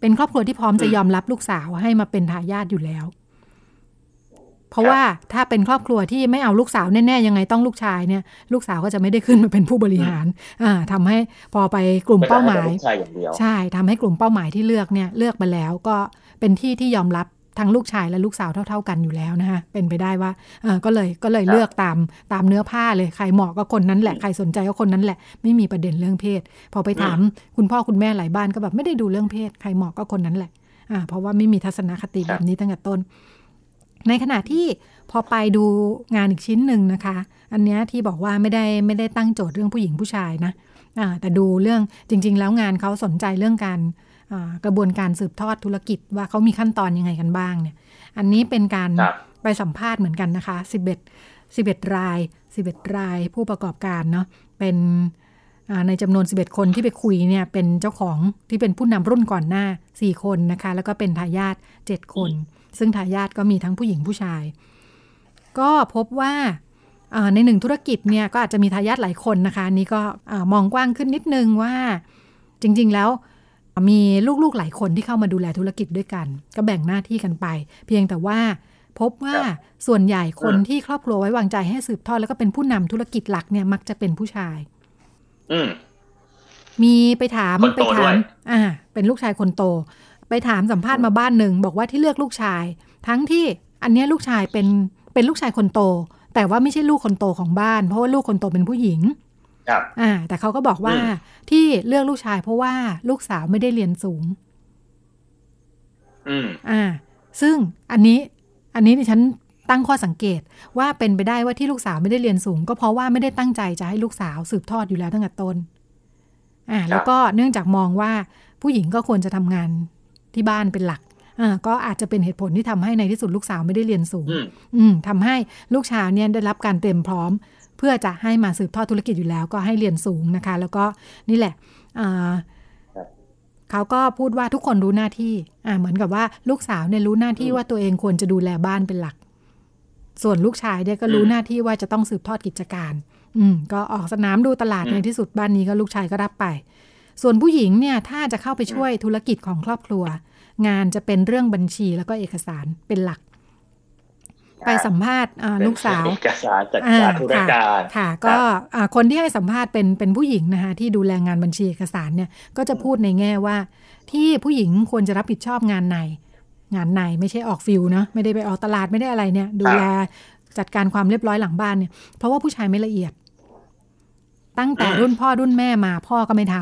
เป็นครอบครัวที่พร้อมจะยอมรับลูกสาวให้มาเป็นทายาทอยู่แล้วเพราะว่าถ้าเป็นครอบครัวที่ไม่เอาลูกสาวแน่ๆยังไงต้องลูกชายเนี่ยลูกสาวก็จะไม่ได้ขึ้นมาเป็นผู้บริหารอ่าทำให้พอไปกลุ่มเป้าหมายใช่ทำให้กลุ่มเป้าหมายที่เลือกเนี่ยเลือกมาแล้วก็เป็นที่ที่ยอมรับทั้งลูกชายและลูกสาวเท่าๆกันอยู่แล้วนะคะเป็นไปได้ว่าเออก็เลยก็เลยเลือกตามตามเนื้อผ้าเลยใครเหมาะก็คนนั้นแหละใครสนใจก็คนนั้นแหละไม่มีประเด็นเรื่องเพศพอไปถามคุณพ่อคุณแม่หลายบ้านก็แบบไม่ได้ดูเรื่องเพศใครเหมาะก็คนนั้นแหละอ่าเพราะว่าไม่มีทัศนคติแบบนี้ตั้งแต่ต้นในขณะที่พอไปดูงานอีกชิ้นหนึ่งนะคะอันเนี้ยที่บอกว่าไม่ได้ไม่ได้ตั้งโจทย์เรื่องผู้หญิงผู้ชายนะอ่าแต่ดูเรื่องจริงๆแล้วงานเขาสนใจเรื่องการกระบวนการสืบทอดธุรกิจว่าเขามีขั้นตอนยังไงกันบ้างเนี่ยอันนี้เป็นการไปสัมภาษณ์เหมือนกันนะคะสิบเอ็ด สิบเอ็ดรายสิบเอ็ดรายผู้ประกอบการเนาะเป็น ในจำนวนสิบเอ็ดคนที่ไปคุยเนี่ยเป็นเจ้าของที่เป็นผู้นำรุ่นก่อนหน้าสี่คนนะคะแล้วก็เป็นทายาทเจ็ดคนซึ่งทายาทก็มีทั้งผู้หญิงผู้ชายก็พบว่าในหนึ่งธุรกิจเนี่ยก็อาจจะมีทายาทหลายคนนะคะนี่ก็มองกว้างขึ้นนิดนึงว่าจริงๆแล้วมีลูกๆหลายคนที่เข้ามาดูแลธุรกิจด้วยกันก็แบ่งหน้าที่กันไปเพียงแต่ว่าพบว่าส่วนใหญ่คนที่ครอบครัวไว้วางใจให้สืบทอดแล้วก็เป็นผู้นำธุรกิจหลักเนี่ยมักจะเป็นผู้ชายอืมมีไปถามไปถามอ่าเป็นลูกชายคนโตไปถามสัมภาษณ์มาบ้านหนึ่งบอกว่าที่เลือกลูกชายทั้งที่อันเนี้ยลูกชายเป็นเป็นลูกชายคนโตแต่ว่าไม่ใช่ลูกคนโตของบ้านเพราะว่าลูกคนโตเป็นผู้หญิงครับอ่าแต่เขาก็บอกว่าที่เลือกลูกชายเพราะว่าลูกสาวไม่ได้เรียนสูงอืมอ่าซึ่งอันนี้อันนี้ดิฉันตั้งข้อสังเกตว่าเป็นไปได้ว่าที่ลูกสาวไม่ได้เรียนสูงก็เพราะว่าไม่ได้ตั้งใจจะให้ลูกสาวสืบทอดอยู่แล้วตั้งแต่ต้นอ่าแล้วก็เนื่องจากมองว่าผู้หญิงก็ควรจะทำงานที่บ้านเป็นหลักอ่าก็อาจจะเป็นเหตุผลที่ทำให้ในที่สุดลูกสาวไม่ได้เรียนสูงอืมทำให้ลูกชายเนี่ยได้รับการเตรียมพร้อมเพื่อจะให้มาสืบทอดธุรกิจอยู่แล้วก็ให้เรียนสูงนะคะแล้วก็นี่แหละอ่าเขาก็พูดว่าทุกคนรู้หน้าที่อ่าเหมือนกับว่าลูกสาวเนี่ยรู้หน้าที่ว่าตัวเองควรจะดูแลบ้านเป็นหลักส่วนลูกชายเนี่ยก็รู้หน้าที่ว่าจะต้องสืบทอดกิจการอืมก็ออกสนามดูตลาดในที่สุดบ้านนี้ก็ลูกชายก็รับไปส่วนผู้หญิงเนี่ยถ้าจะเข้าไปช่วยธุรกิจของครอบครัวงานจะเป็นเรื่องบัญชีแล้วก็เอกสารเป็นหลักไปสัมภาษณ์ลูกสาวเอกสารจัดการธุรการค่ะก็คนที่ให้สัมภาษณ์เป็นเป็นผู้หญิงนะคะที่ดูแลงานบัญชีเอกสารเนี่ยก็จะพูดในแง่ว่าที่ผู้หญิงควรจะรับผิดชอบงานในงานในไม่ใช่ออกฟิวเนาะไม่ได้ไปออกตลาดไม่ได้อะไรเนี่ยดูแลจัดการความเรียบร้อยหลังบ้านเนี่ยเพราะว่าผู้ชายไม่ละเอียดตั้งแต่รุ่นพ่อรุ่นแม่มาพ่อก็ไม่ท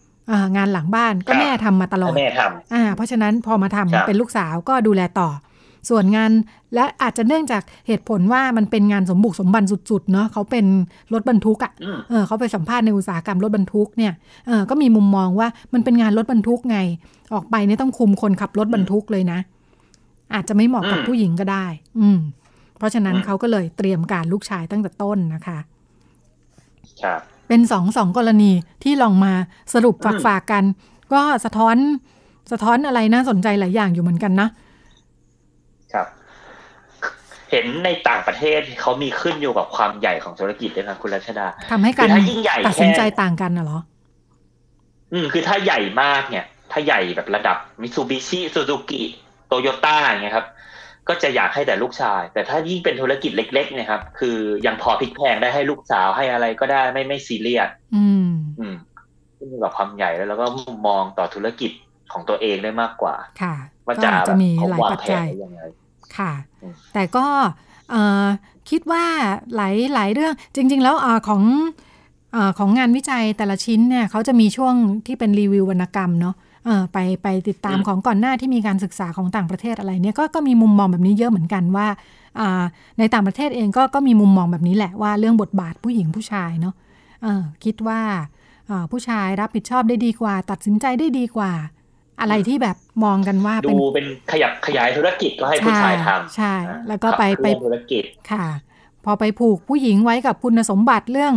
ำงานหลังบ้านก็แม่ทำมาตลอดแม่ทำเพราะฉะนั้นพอมาทำเป็นลูกสาวก็ดูแลต่อส่วนงานและอาจจะเนื่องจากเหตุผลว่ามันเป็นงานสมบุกสมบันสุดๆเนาะเขาเป็นรถบรรทุกอ่ะเออเขาไปสัมภาษณ์ในอุตสาหกรรมรถบรรทุกเนี่ยเออก็มีมุมมองว่ามันเป็นงานรถบรรทุกไงออกไปเนี่ยต้องคุมคนขับรถบรรทุกเลยนะอาจจะไม่เหมาะกับผู้หญิงก็ได้อืมเพราะฉะนั้นเขาก็เลยเตรียมการลูกชายตั้งแต่ต้นนะคะครับเป็นสองสองกรณีที่ลองมาสรุปฝากฝากกันก็สะท้อนสะท้อนอะไรน่าสนใจหลายอย่างอยู่เหมือนกันนะเห็นในต่างประเทศเขามีขึ้นอยู่กับความใหญ่ของธุรกิจด้วยนะคุณรัชดาทำให้การตัดสินใจต่างกันเหรออืมคือถ้าใหญ่มากเนี่ยถ้าใหญ่แบบระดับมิตซูบิชิซูซูกิโตโยต้าเงี้ยครับก็จะอยากให้แต่ลูกชายแต่ถ้ายิ่งเป็นธุรกิจเล็กๆเนี่ยครับคือยังพอพลิกแพลงได้ให้ลูกสาวให้อะไรก็ได้ไม่ไม่ซีเรียสอืมอืมขึ้นอยู่กับความใหญ่แล้วแล้วก็มุมมองต่อธุรกิจของตัวเองได้มากกว่าค่ะว่าจะจะมีหลายปัจจัยยังไงค่ะแต่ก็คิดว่าหลายหลายเรื่องจริงๆแล้วอของอของงานวิจัยแต่ละชิ้นเนี่ยเขาจะมีช่วงที่เป็นรีวิววรรณกรรมเนาะไปไปติดตามของก่อนหน้าที่มีการศึกษาของต่างประเทศอะไรเนี่ย ก, ก็มีมุมมองแบบนี้เยอะเหมือนกันว่าในต่างประเทศเองก็ก็มีมุมมองแบบนี้แหละว่าเรื่องบทบาทผู้หญิงผู้ชายเนาะคิดว่าผู้ชายรับผิดชอบได้ดีกว่าตัดสินใจได้ดีกว่าอะไรที่แบบมองกันว่าดูเป็นขยับขยายธุรกิจก็ให้ผู้ชายทำใช่แล้วก็ไปไปธุรกิจค่ะพอไปผูกผู้หญิงไว้กับคุณสมบัติเรื่อง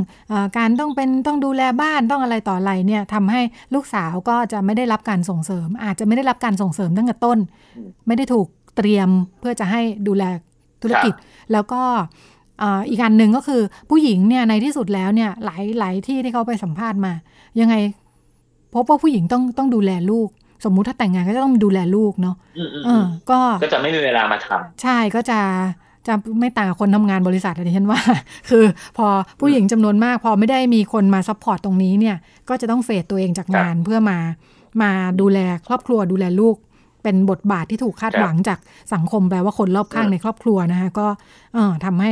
การต้องเป็นต้องดูแลบ้านต้องอะไรต่ออะไรเนี่ยทำให้ลูกสาวก็จะไม่ได้รับการส่งเสริมอาจจะไม่ได้รับการส่งเสริมตั้งแต่ต้นไม่ได้ถูกเตรียมเพื่อจะให้ดูแลธุรกิจแล้วก็อีกอันหนึ่งก็คือผู้หญิงเนี่ยในที่สุดแล้วเนี่ยหลายหลายที่ที่เขาไปสัมภาษณ์มายังไงพบว่าผู้หญิงต้องต้องดูแลลูกสมมุติถ้าแต่งงานก็จะต้องดูแลลูกเนาะเออก็ก็จะไม่มีเวลามาทำใช่ก็จะจะไม่ต่างคนทำงานบริษัทอะไรฉันว่าคือพอผู้หญิงจำนวนมากพอไม่ได้มีคนมาซัพพอร์ตตรงนี้เนี่ยก็จะต้องเฟดตัวเองจากงานเพื่อมามาดูแลครอบครัวดูแลลูกเป็นบทบาทที่ถูกคาดหวังจากสังคมแปลว่าคนรอบข้างในครอบครัวนะคะก็เออทำให้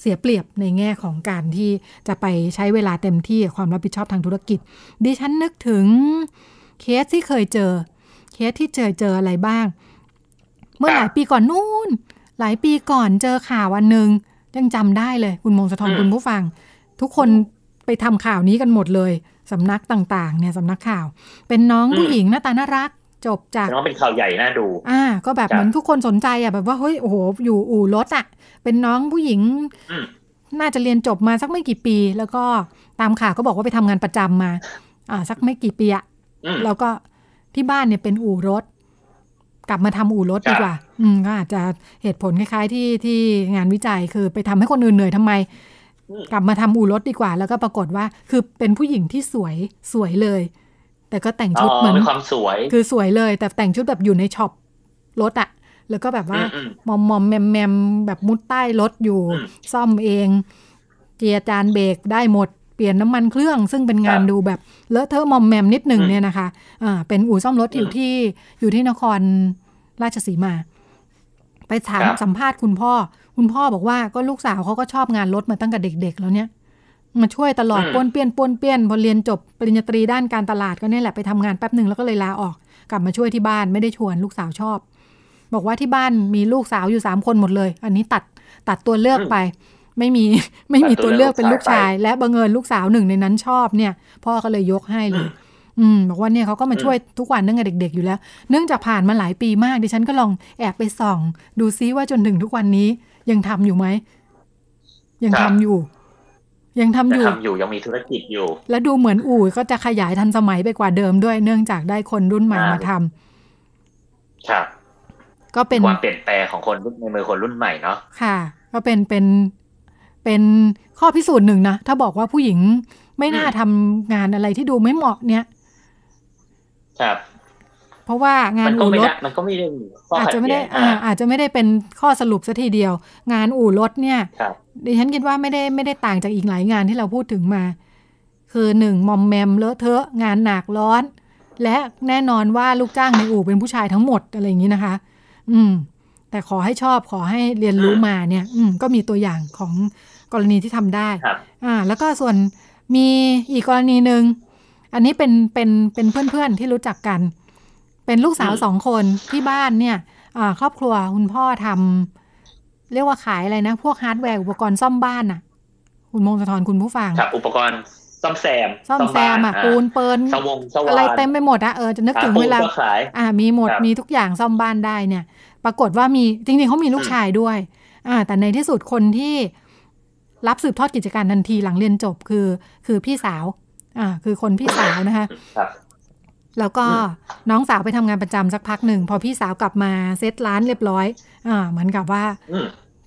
เสียเปรียบในแง่ของการที่จะไปใช้เวลาเต็มที่ความรับผิดชอบทางธุรกิจดิฉันนึกถึงเคสที่เคยเจอเคสที่เจอเจออะไรบ้างเมื่อหลายปีก่อนนู่นหลายปีก่อนเจอข่าวอันนึงยังจำได้เลยคุณมงคลทองคุณผู้ฟังทุกคนไปทำข่าวนี้กันหมดเลยสำนักต่างๆเนี่ยสำนักข่าวเป็นน้องผู้หญิงหน้าตาน่ารักจบจากน้องเป็นข่าวใหญ่น่าดูอ่าก็แบบเหมือนทุกคนสนใจอ่ะแบบว่าเฮ้ยโอ้โหอยู่อู่รถอ่ะเป็นน้องผู้หญิง น่าจะเรียนจบมาสักไม่กี่ปีแล้วก็ตามข่าวก็บอกว่าไปทำงานประจำมาอ่าสักไม่กี่ปีอะแล้วก็ที่บ้านเนี่ยเป็นอู่รถกลับมาทำอู่รถดีกว่าอืมก็อาจจะเหตุผลคล้ายๆที่ที่งานวิจัยคือไปทำให้คนอื่นเหนื่อยทำไมกลับมาทำอู่รถดีกว่าแล้วก็ปรากฏว่าคือเป็นผู้หญิงที่สวยสวยเลยแต่ก็แต่งชุดเหมือนความสวยคือสวยเลยแต่แต่งชุดแบบอยู่ในช็อปรถอะแล้วก็แบบว่ามอมมอมแมมแมมแบบมุดใต้รถอยู่ซ่อมเองเจียจานเบรกได้หมดเปลี่ยนน้ำมันเครื่องซึ่งเป็นงานดูแบบเลอะเทอะมอมแมมนิดหนึ่งเนี่ยนะคะอ่าเป็นอู่ซ่อมรถอยู่ที่อยู่ที่นครราชสีมาไปถามสัมภาษณ์คุณพ่อคุณพ่อบอกว่าก็ลูกสาวเขาก็ชอบงานรถมาตั้งแต่เด็กๆแล้วเนี่ยมาช่วยตลอดป้วนเปี้ยนป้วนเปี้ยนพอเรียนจบปริญญาตรีด้านการตลาดก็เนี่ยแหละไปทำงานแป๊บนึงแล้วก็เลยลาออกกลับมาช่วยที่บ้านไม่ได้ชวนลูกสาวชอบบอกว่าที่บ้านมีลูกสาวอยู่สามคนหมดเลยอันนี้ตัดตัดตัวเลือกไปไม่มีไม่มีตัวเลือกเป็นลูกชายและบังเอิญลูกสาวหนึ่งในนั้นชอบเนี่ยพ่อก็เลยยกให้เลยอืมบอกว่าเนี่ยเขาก็มาช่วยทุกวันตั้งแต่เด็กๆอยู่แล้วเนื่องจากผ่านมาหลายปีมากดิฉันก็ลองแอบไปส่องดูซิว่าจนถึงทุกวันนี้ยังทำอยู่ไหมยังทำอยู่ยังทำอยู่ยังมีธุรกิจอยู่และดูเหมือนอู่ก็จะขยายทันสมัยไปกว่าเดิมด้วยเนื่องจากได้คนรุ่นใหม่มาทำค่ะก็เป็นความเปลี่ยนแปลงของคนในมือคนรุ่นใหม่เนาะค่ะก็เป็นเป็นเป็นข้อพิสูจน์หนึ่งนะถ้าบอกว่าผู้หญิงไม่น่าทำงานอะไรที่ดูไม่เหมาะเนี่ยครับเพราะว่างานอู่รถมันก็ไม่ได้อาจจะไม่ได้อ่าอาจจะไม่ได้เป็นข้อสรุปซะทีเดียวงานอู่รถเนี่ยดิฉันคิดว่าไม่ได้ไม่ได้ต่างจากอีกหลายงานที่เราพูดถึงมาคือหนึ่งมอมแมมเลอะเทอะงานหนักร้อนและแน่นอนว่าลูกจ้างในอู่เป็นผู้ชายทั้งหมดอะไรอย่างนี้นะคะอืมแต่ขอให้ชอบขอให้เรียนรู้มาเนี่ยอืมก็มีตัวอย่างของกรณีที่ทำได้อ่าแล้วก็ส่วนมีอีกกรณีหนึ่งอันนี้เป็นเป็นเป็นเพื่อนๆที่รู้จักกันเป็นลูกสาวสองคนที่บ้านเนี่ยอ่าครอบครัวคุณพ่อทำเรียกว่าขายอะไรนะพวกฮาร์ดแวร์อุปกรณ์ซ่อมบ้านน่ะคุณมงคลธรคุณผู้ฟังอุปกรณ์ซ่อมแซมซ่อมแซมอ่ะปูนเปิลอะไรเต็มไปหมดอ่ะเออจะนึกถึงเวลาอ่ามีหมดมีทุกอย่างซ่อมบ้านได้เนี่ยปรากฏว่ามีจริงๆเขามีลูกชายด้วยอ่าแต่ในที่สุดคนที่รับสืบทอดกิจการทันทีหลังเรียนจบคือคือพี่สาวอ่าคือคนพี่สาวนะคะแล้วก็น้องสาวไปทำงานประจำสักพักหนึ่งพอพี่สาวกลับมาเซตร้านเรียบร้อยอ่าเหมือนกับว่า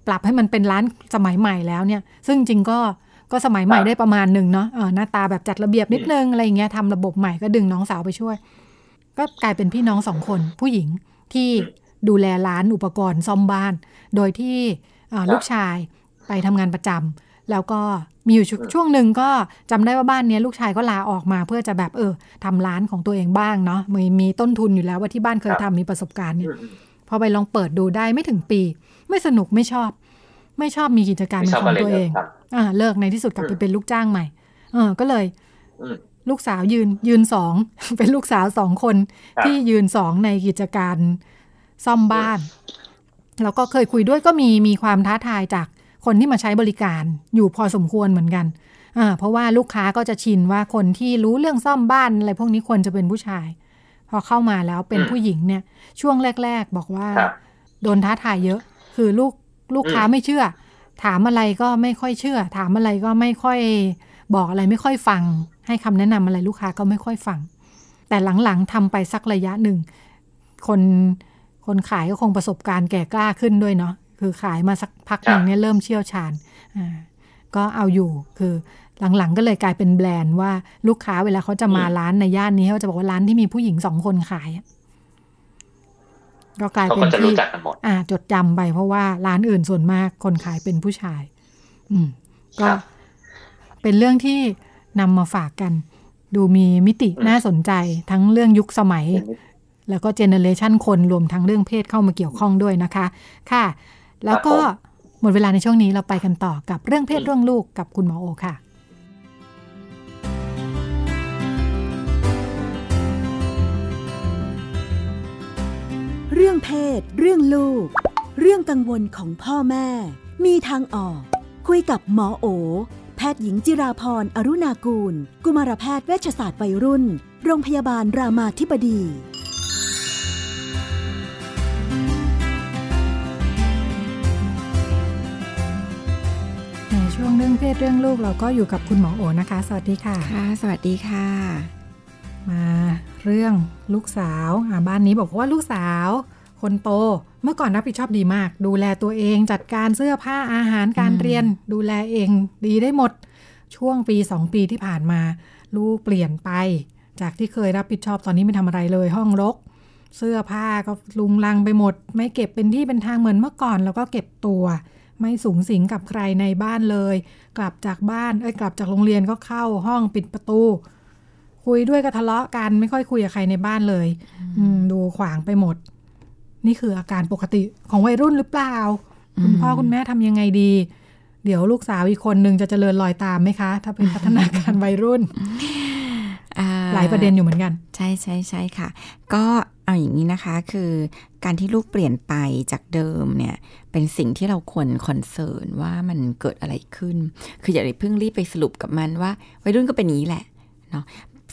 ปรับให้มันเป็นร้านสมัยใหม่แล้วเนี่ยซึ่งจริงก็ก็สมัยใหม่ได้ประมาณหนึ่งเนาะเออหน้าตาแบบจัดระเบียบนิดนึงอะไรอย่างเงี้ยทำระบบใหม่ก็ดึงน้องสาวไปช่วยก็กลายเป็นพี่น้องสองคนผู้หญิงที่ดูแลร้านอุปกรณ์ซ่อมบ้านโดยที่ลูกชายไปทำงานประจำแล้วก็มีอยู่ช่วงหนึ่งก็จำได้ว่าบ้านนี้ลูกชายก็ลาออกมาเพื่อจะแบบเออทำร้านของตัวเองบ้างเนาะมีมีต้นทุนอยู่แล้วว่าที่บ้านเคยทำมีประสบการณ์เนี่ยพอไปลองเปิดดูได้ไม่ถึงปีไม่สนุกไม่ชอบไม่ชอบมีกิจการเป็นของตัวเองอ่าเลิกในที่สุดกลับไปเป็นลูกจ้างใหม่เออก็เลยลูกสาวยืนยืนสองเป็นลูกสาวสองคนที่ยืนสองในกิจการซ่อมบ้านแล้วก็เคยคุยด้วยก็มีมีความท้าทายจากคนที่มาใช้บริการอยู่พอสมควรเหมือนกันอ่าเพราะว่าลูกค้าก็จะชินว่าคนที่รู้เรื่องซ่อมบ้านอะไรพวกนี้ควรจะเป็นผู้ชายพอเข้ามาแล้วเป็นผู้หญิงเนี่ยช่วงแรกๆบอกว่าโดนท้าทายเยอะคือลูกลูกค้าไม่เชื่อถามอะไรก็ไม่ค่อยเชื่อถามอะไรก็ไม่ค่อยบอกอะไรไม่ค่อยฟังให้คำแนะนำอะไรลูกค้าก็ไม่ค่อยฟังแต่หลังๆทำไปสักระยะหนึ่งคนคนขายก็คงประสบการณ์แก่กล้าขึ้นด้วยเนาะคือขายมาสักพักหนึ่งเนี่ยเริ่มเชี่ยวชาญอ่าก็เอาอยู่คือหลังๆก็เลยกลายเป็นแบรนด์ว่าลูกค้าเวลาเขาจะมาร้านในย่านนี้เขาจะบอกว่าร้านที่มีผู้หญิงสองคนขายก็กลายเป็นที่อ่าจดจำไปเพราะว่าร้านอื่นส่วนมากคนขายเป็นผู้ชายอืมก็เป็นเรื่องที่นำมาฝากกันดูมีมิติน่าสนใจทั้งเรื่องยุคสมัยแล้วก็เจเนเรชันคนรวมทั้งเรื่องเพศเข้ามาเกี่ยวข้องด้วยนะคะค่ะแล้วก็หมดเวลาในช่วงนี้เราไปกันต่อกับเรื่องเพศเรื่องลูกกับคุณหมอโอค่ะเรื่องเพศเรื่องลูกเรื่องกังวลของพ่อแม่มีทางออกคุยกับหมอโอแพทย์หญิงจิราพรอรุณากูลกุมารแพทย์เวชศาสตร์วัยรุ่นโรงพยาบาลรามาธิบดี ช่วงเรื่องเพศเรื่องลูกเราก็อยู่กับคุณหมอโอ๋นะคะสวัสดีค่ะค่ะสวัสดีค่ะมาเรื่องลูกสาวบ้านนี้บอกว่าลูกสาวคนโตเมื่อก่อนรับผิดชอบดีมากดูแลตัวเองจัดการเสื้อผ้าอาหารการเรียนดูแลเองดีได้หมดช่วงปีสองปีที่ผ่านมาลูกเปลี่ยนไปจากที่เคยรับผิดชอบตอนนี้ไม่ทำอะไรเลยห้องรกเสื้อผ้าก็ลุงลังไปหมดไม่เก็บเป็นที่เป็นทางเหมือนเมื่อก่อนแล้วก็เก็บตัวไม่สูงสิงกับใครในบ้านเลยกลับจากบ้านเอ้ยกลับจากโรงเรียนก็เข้าห้องปิดประตูคุยด้วยก็ทะเลาะกันไม่ค่อยคุยกับใครในบ้านเลยดูขวางไปหมดนี่คืออาการปกติของวัยรุ่นหรือเปล่าคุณพ่อคุณแม่ทำยังไงดีเดี๋ยวลูกสาวอีกคนนึงจะเจริญรอยตามไหมคะถ้าเป็นพัฒนาการวัยรุ่นหลายประเด็นอยู่เหมือนกันใช่ใช่ใช่ค่ะก็เอาอย่างนี้นะคะคือการที่ลูกเปลี่ยนไปจากเดิมเนี่ยเป็นสิ่งที่เราควรคอนเซิร์นว่ามันเกิดอะไรขึ้นคืออย่าเพิ่งรีบไปสรุปกับมันว่าวัยรุ่นก็เป็นนี้แหละเนาะ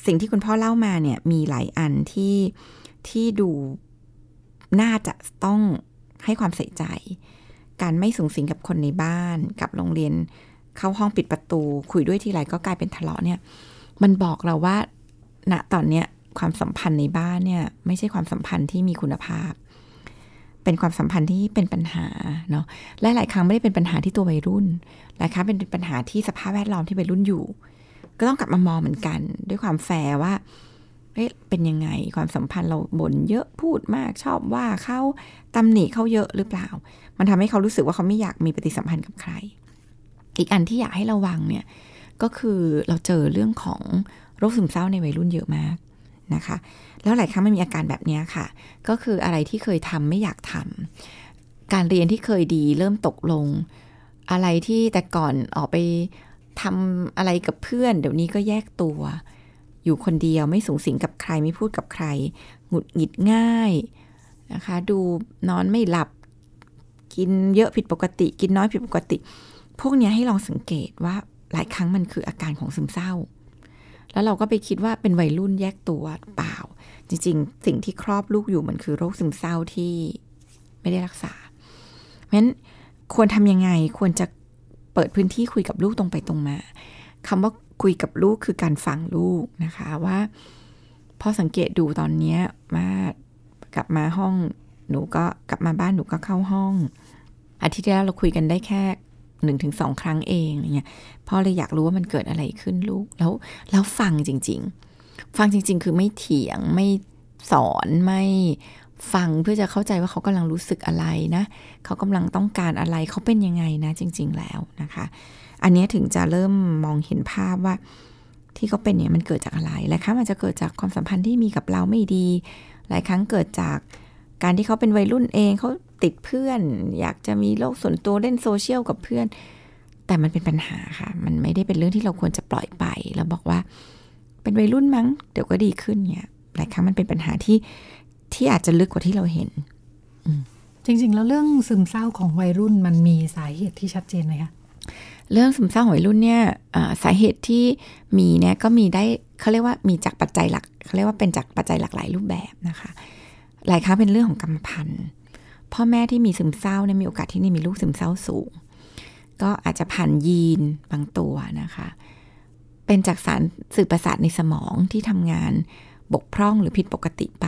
สิ่งที่คุณพ่อเล่ามาเนี่ยมีหลายอันที่ที่ดูน่าจะต้องให้ความใส่ใจการไม่สูงสิงกับคนในบ้านกับโรงเรียนเข้าห้องปิดประตูคุยด้วยทีไรก็กลายเป็นทะเลาะเนี่ยมันบอกเราว่าณตอนเนี้ยความสัมพันธ์ในบ้านเนี่ยไม่ใช่ความสัมพันธ์ที่มีคุณภาพเป็นความสัมพันธ์ที่เป็นปัญหาเนาะและหลายครั้งไม่ได้เป็นปัญหาที่ตัววัยรุ่นหลายครั้งเป็นปัญหาที่สภาพแวดล้อมที่วัยรุ่นอยู่ก็ต้องกลับมามองเหมือนกันด้วยความแฟร์ว่าเอ๊ะเป็นยังไงความสัมพันธ์เราบ่นเยอะพูดมากชอบว่าเขาตำหนิเขาเยอะหรือเปล่ามันทำให้เขารู้สึกว่าเขาไม่อยากมีปฏิสัมพันธ์กับใครอีกอันที่อยากให้ระวังเนี่ยก็คือเราเจอเรื่องของโรคซึมเศร้าในวัยรุ่นเยอะมากนะคะแล้วหลายครั้งมันมีอาการแบบนี้ค่ะก็คืออะไรที่เคยทำไม่อยากทำการเรียนที่เคยดีเริ่มตกลงอะไรที่แต่ก่อนออกไปทำอะไรกับเพื่อนเดี๋ยวนี้ก็แยกตัวอยู่คนเดียวไม่สูงสิงกับใครไม่พูดกับใครหงุดหงิดง่ายนะคะดูนอนไม่หลับกินเยอะผิดปกติกินน้อยผิดปกติพวกนี้ให้ลองสังเกตว่าหลายครั้งมันคืออาการของซึมเศร้าแล้วเราก็ไปคิดว่าเป็นวัยรุ่นแยกตัวเปล่าจริงๆสิ่งที่ครอบลูกอยู่มันคือโรคซึมเศร้าที่ไม่ได้รักษาเพราะฉะนั้นควรทำยังไงควรจะเปิดพื้นที่คุยกับลูกตรงไปตรงมาคำว่าคุยกับลูกคือการฟังลูกนะคะว่าพอสังเกตดูตอนนี้มากลับมาห้องหนูก็กลับมาบ้านหนูก็เข้าห้องอาทิตย์ที่แล้วเราคุยกันได้แค่หนึ่งถึงสองครั้งเองเนี่ยพ่อเลยอยากรู้ว่ามันเกิดอะไรขึ้นลูกแล้วแล้วฟังจริงๆฟังจริงๆคือไม่เถียงไม่สอนไม่ฟังเพื่อจะเข้าใจว่าเขากำลังรู้สึกอะไรนะเขากำลังต้องการอะไรเขาเป็นยังไงนะจริงๆแล้วนะคะอันนี้ถึงจะเริ่มมองเห็นภาพว่าที่เขาเป็นเนี่ยมันเกิดจากอะไรหลายครั้งมันจะเกิดจากความสัมพันธ์ที่มีกับเราไม่ดีหลายครั้งเกิดจากการที่เขาเป็นวัยรุ่นเองเขาติดเพื่อนอยากจะมีโลกส่วนตัวเล่นโซเชียลกับเพื่อนแต่มันเป็นปัญหาค่ะมันไม่ได้เป็นเรื่องที่เราควรจะปล่อยไปแล้วบอกว่าเป็นวัยรุ่นมั้งเดี๋ยวก็ดีขึ้นเนี่ยหลายครั้งมันเป็นปัญหาที่ที่อาจจะลึกกว่าที่เราเห็นจริงๆแล้วเรื่องซึมเศร้าของวัยรุ่นมันมีสาเหตุที่ชัดเจนไหมคะเรื่องซึมเศร้าของวัยรุ่นเนี่ยสาเหตุที่มีเนี่ยก็มีได้เขาเรียกว่ามีจากปัจจัยหลักเขาเรียกว่าเป็นจากปัจจัยหลากหลายรูปแบบนะคะหลายครั้งเป็นเรื่องของกรรมพันธุ์พ่อแม่ที่มีซึมเศร้าเนี่ยมีโอกาสที่จะมีลูกซึมเศร้าสูงก็อาจจะผ่านยีนบางตัวนะคะเป็นจากสารสื่อประสาทในสมองที่ทำงานบกพร่องหรือผิดปกติไป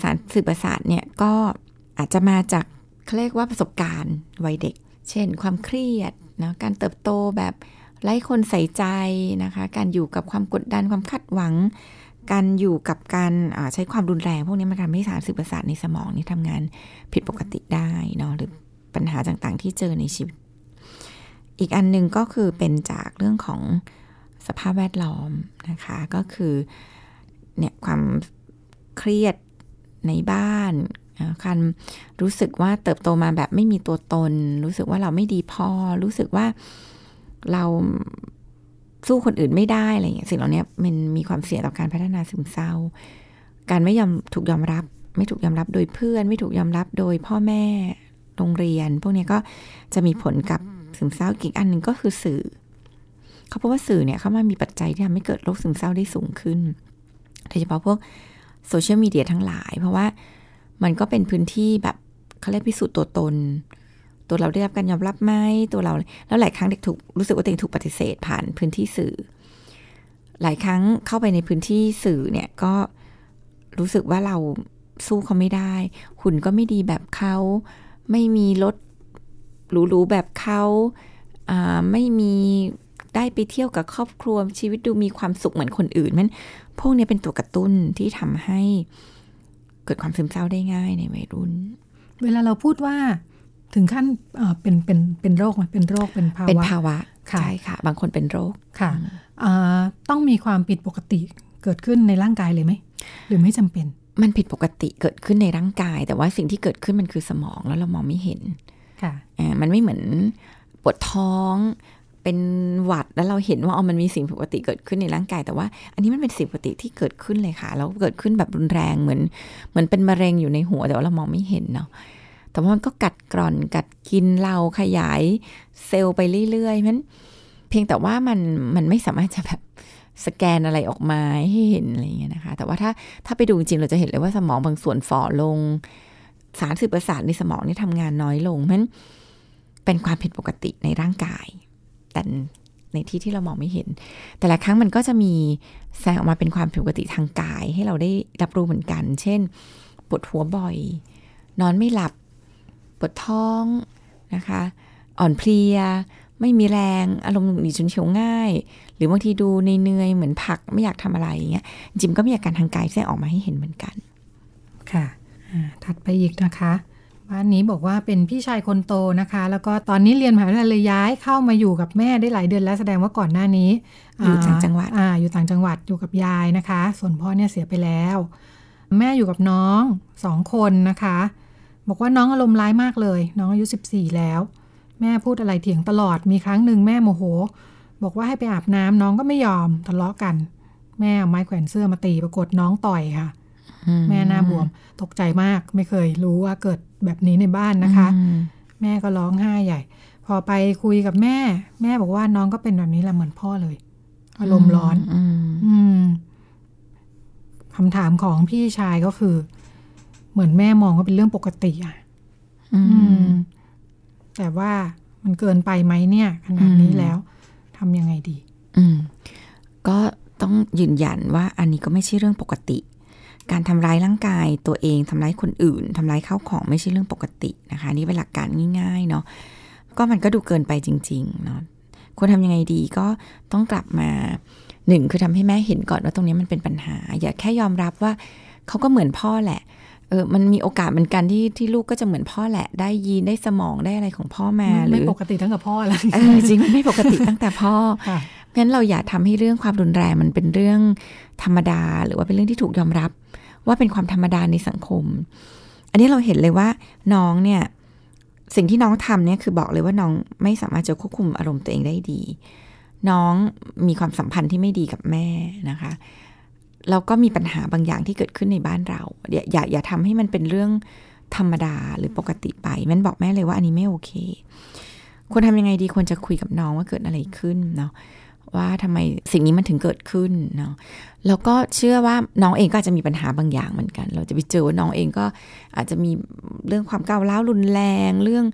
สารสื่อประสาทเนี่ยก็อาจจะมาจากเขาเรียกว่าประสบการณ์วัยเด็กเช่นความเครียดนะการเติบโตแบบไร้คนใส่ใจนะคะการอยู่กับความกดดันความคาดหวังการอยู่กับการใช้ความรุนแรงพวกนี้มันทำให้สารสื่อประสาทในสมองนี่ทำงานผิดปกติได้เนาะหรือปัญหาต่างๆที่เจอในชีวิตอีกอันนึงก็คือเป็นจากเรื่องของสภาพแวดล้อมนะคะก็คือเนี่ยความเครียดในบ้านการรู้สึกว่าเติบโตมาแบบไม่มีตัวตนรู้สึกว่าเราไม่ดีพอรู้สึกว่าเราสู้คนอื่นไม่ได้อะไรอย่างเงี้ยสิ่งเหล่านี้มันมีความเสี่ยงต่อการพัฒนาซึมเศร้าการไม่ยอมถูกยอมรับไม่ถูกยอมรับโดยเพื่อนไม่ถูกยอมรับโดยพ่อแม่โรงเรียนพวกนี้ก็จะมีผลกับซึมเศร้าอีกอันนึงก็คือสื่อเขาพบว่าสื่อเนี่ยเขามามีปัจจัยที่ทำให้เกิดโรคซึมเศร้าได้สูงขึ้นโดยเฉพาะพวกโซเชียลมีเดียทั้งหลายเพราะว่ามันก็เป็นพื้นที่แบบเขาเรียกพิสูจน์ตัวตน ตัวเราได้รับการยอมรับไหมตัวเราแล้วหลายครั้งเด็กถูกรู้สึกว่าตัวเองถูกปฏิเสธผ่านพื้นที่สื่อหลายครั้งเข้าไปในพื้นที่สื่อเนี่ยก็รู้สึกว่าเราสู้เขาไม่ได้หุ่นก็ไม่ดีแบบเขาไม่มีรถหรูๆแบบเขาอ่าไม่มีได้ไปเที่ยวกับครอบครัวชีวิตดูมีความสุขเหมือนคนอื่นมันพวกนี้เป็นตัวกระตุ้นที่ทำให้เกิดความซึมเศร้าได้ง่ายในวัยรุ่นเวลาเราพูดว่าถึงขั้นเอ่อเป็นเป็นเป็นโรคมั้ยเป็นโรคเป็นภาวะเป็นภาวะใช่ค่ะบางคนเป็นโรคค่ะเอ่อต้องมีความผิดปกติเกิดขึ้นในร่างกายเลยมั้ยหรือไม่จำเป็นมันผิดปกติเกิดขึ้นในร่างกายแต่ว่าสิ่งที่เกิดขึ้นมันคือสมองแล้วเรามองไม่เห็นค่ะอ่ามันไม่เหมือนปวดท้องเป็นหวัดแล้วเราเห็นว่าอ๋อมันมีสิ่งผิดปกติเกิดขึ้นในร่างกายแต่ว่าอันนี้มันเป็นสิ่งผิดปกติที่เกิดขึ้นเลยค่ะแล้วเกิดขึ้นแบบรุนแรงเหมือนเหมือนเป็นมะเร็งอยู่ในหัวแต่ว่าเรามองไม่เห็นเนาะแต่ว่ามันก็กัดกร่อนกัดกินเราขยายเซลล์ไปเรื่อยๆมันเพียงแต่ว่ามันมันไม่สามารถจะแบบสแกนอะไรออกมาให้เห็นอะไรอย่างเงี้ยนะคะแต่ว่าถ้าถ้าไปดูจริงเราจะเห็นเลยว่าสมองบางส่วนฝ่อลงสารสื่อประสาทในสมองนี่ทำงานน้อยลงมันเป็นความผิดปกติในร่างกายแต่ในที่ที่เรามองไม่เห็นแต่ละครั้งมันก็จะมีแสดงออกมาเป็นความผิดปกติทางกายให้เราได้รับรู้เหมือนกันเช่นปวดหัวบ่อยนอนไม่หลับปวดท้องนะคะอ่อนเพลียไม่มีแรงอารมณ์หงุดหงิดฉุนเฉียวง่ายหรือบางทีดูเหนื่อยเหมือนผักไม่อยากทำอะไรอย่างเงี้ยจิมก็มีอาการทางกายแสดงออกมาให้เห็นเหมือนกันค่ะถัดไปอีกนะคะบ้านนี้บอกว่าเป็นพี่ชายคนโตนะคะแล้วก็ตอนนี้เรียนมหาวิทยาลัยเลยย้ายเข้ามาอยู่กับแม่ได้หลายเดือนแล้วแสดงว่าก่อนหน้านี้อยู่ต่างจังหวัดอ่าอยู่ต่างจังหวัดอยู่กับยายนะคะส่วนพ่อเนี่ยเสียไปแล้วแม่อยู่กับน้องสองคนนะคะบอกว่าน้องอารมณ์ร้ายมากเลยน้องอายุสิบสี่แล้วแม่พูดอะไรเถียงตลอดมีครั้งหนึ่งแม่โมโหบอกว่าให้ไปอาบน้ำน้องก็ไม่ยอมทะเลาะกันแม่เอาไม้แขวนเสื้อมาตีปรากฏน้องต่อยค่ะแม่หน้าบวมตกใจมากไม่เคยรู้ว่าเกิดแบบนี้ในบ้านนะคะแม่ก็ร้องไห้ใหญ่พอไปคุยกับแม่แม่บอกว่าน้องก็เป็นแบบนี้แหละเหมือนพ่อเลยอารมณ์ร้อนคำถามของพี่ชายก็คือเหมือนแม่มองว่าเป็นเรื่องปกติอ่ะแต่ว่ามันเกินไปไหมเนี่ยขนาดนี้แล้วทำยังไงดีก็ต้องยืนยันว่าอันนี้ก็ไม่ใช่เรื่องปกติการทำร้ายร่างกายตัวเองทำร้ายคนอื่นทำร้ายข้าวของไม่ใช่เรื่องปกตินะคะนี่เป็นหลักการง่ายๆเนาะก็มันก็ดูเกินไปจริงๆเนาะควรทำยังไงดีก็ต้องกลับมาหนึ่งคือทำให้แม่เห็นก่อนว่าตรงนี้มันเป็นปัญหาอย่าแค่ยอมรับว่าเขาก็เหมือนพ่อแหละเออมันมีโอกาสเหมือนกันที่ที่ลูกก็จะเหมือนพ่อแหละได้ยีนได้สมองได้อะไรของพ่อมาหรือไม่ปกติตั้งแต่พ่อแล้ว จริงมันไม่ปกติตั้งแต่พ่อเพราะฉะนั้นเราอย่าทำให้เรื่องความรุนแรงมันเป็นเรื่องธรรมดาหรือว่าเป็นเรื่องที่ถูกยอมรับว่าเป็นความธรรมดาในสังคมอันนี้เราเห็นเลยว่าน้องเนี่ยสิ่งที่น้องทำเนี่ยคือบอกเลยว่าน้องไม่สามารถจะควบคุมอารมณ์ตัวเองได้ดีน้องมีความสัมพันธ์ที่ไม่ดีกับแม่นะคะแล้วก็มีปัญหาบางอย่างที่เกิดขึ้นในบ้านเราอย่าอย่าทำให้มันเป็นเรื่องธรรมดาหรือปกติไปมันบอกแม่เลยว่าอันนี้ไม่โอเคควรทำยังไงดีควรจะคุยกับน้องว่าเกิดอะไรขึ้นเนาะว่าทำไมสิ่งนี้มันถึงเกิดขึ้นเนาะแล้วก็เชื่อว่าน้องเองก็อาจจะมีปัญหาบางอย่างเหมือนกันเราจะไปเจอว่าน้องเองก็อาจจะมีเรื่องความก้าวร้าวรุนแรงเรื่อง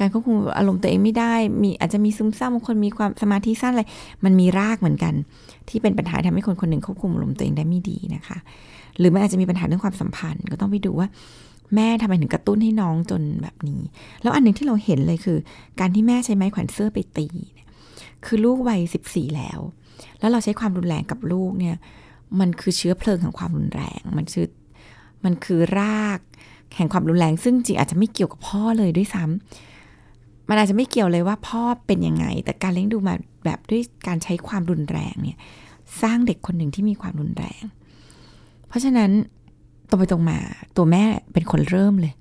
การควบคุมอารมณ์ตัวเองไม่ได้มีอาจจะมีซึมเศร้าบางคนมีความสมาธิสั้นอะไรมันมีรากเหมือนกันที่เป็นปัญหาทำให้คนคนหนึ่งควบคุมอารมณ์ตัวเองได้ไม่ดีนะคะหรือมันอาจจะมีปัญหาเรื่องความสัมพันธ์ก็ต้องไปดูว่าแม่ทำไมถึงกระตุ้นให้น้องจนแบบนี้แล้วอันนึงที่เราเห็นเลยคือการที่แม่ใช้ไม้แขวนเสื้อไปตีคือลูกวัยสิบสี่แล้วแล้วเราใช้ความรุนแรงกับลูกเนี่ยมันคือเชื้อเพลิงของความรุนแรงมันคือมันคือรากแห่งความรุนแรงซึ่งจริงอาจจะไม่เกี่ยวกับพ่อเลยด้วยซ้ำมันอาจจะไม่เกี่ยวเลยว่าพ่อเป็นยังไงแต่การเลี้ยงดูมาแบบด้วยการใช้ความรุนแรงเนี่ยสร้างเด็กคนหนึ่งที่มีความรุนแรงเพราะฉะนั้นตรงไปตรงมาตัวแม่เป็นคนเริ่มเลย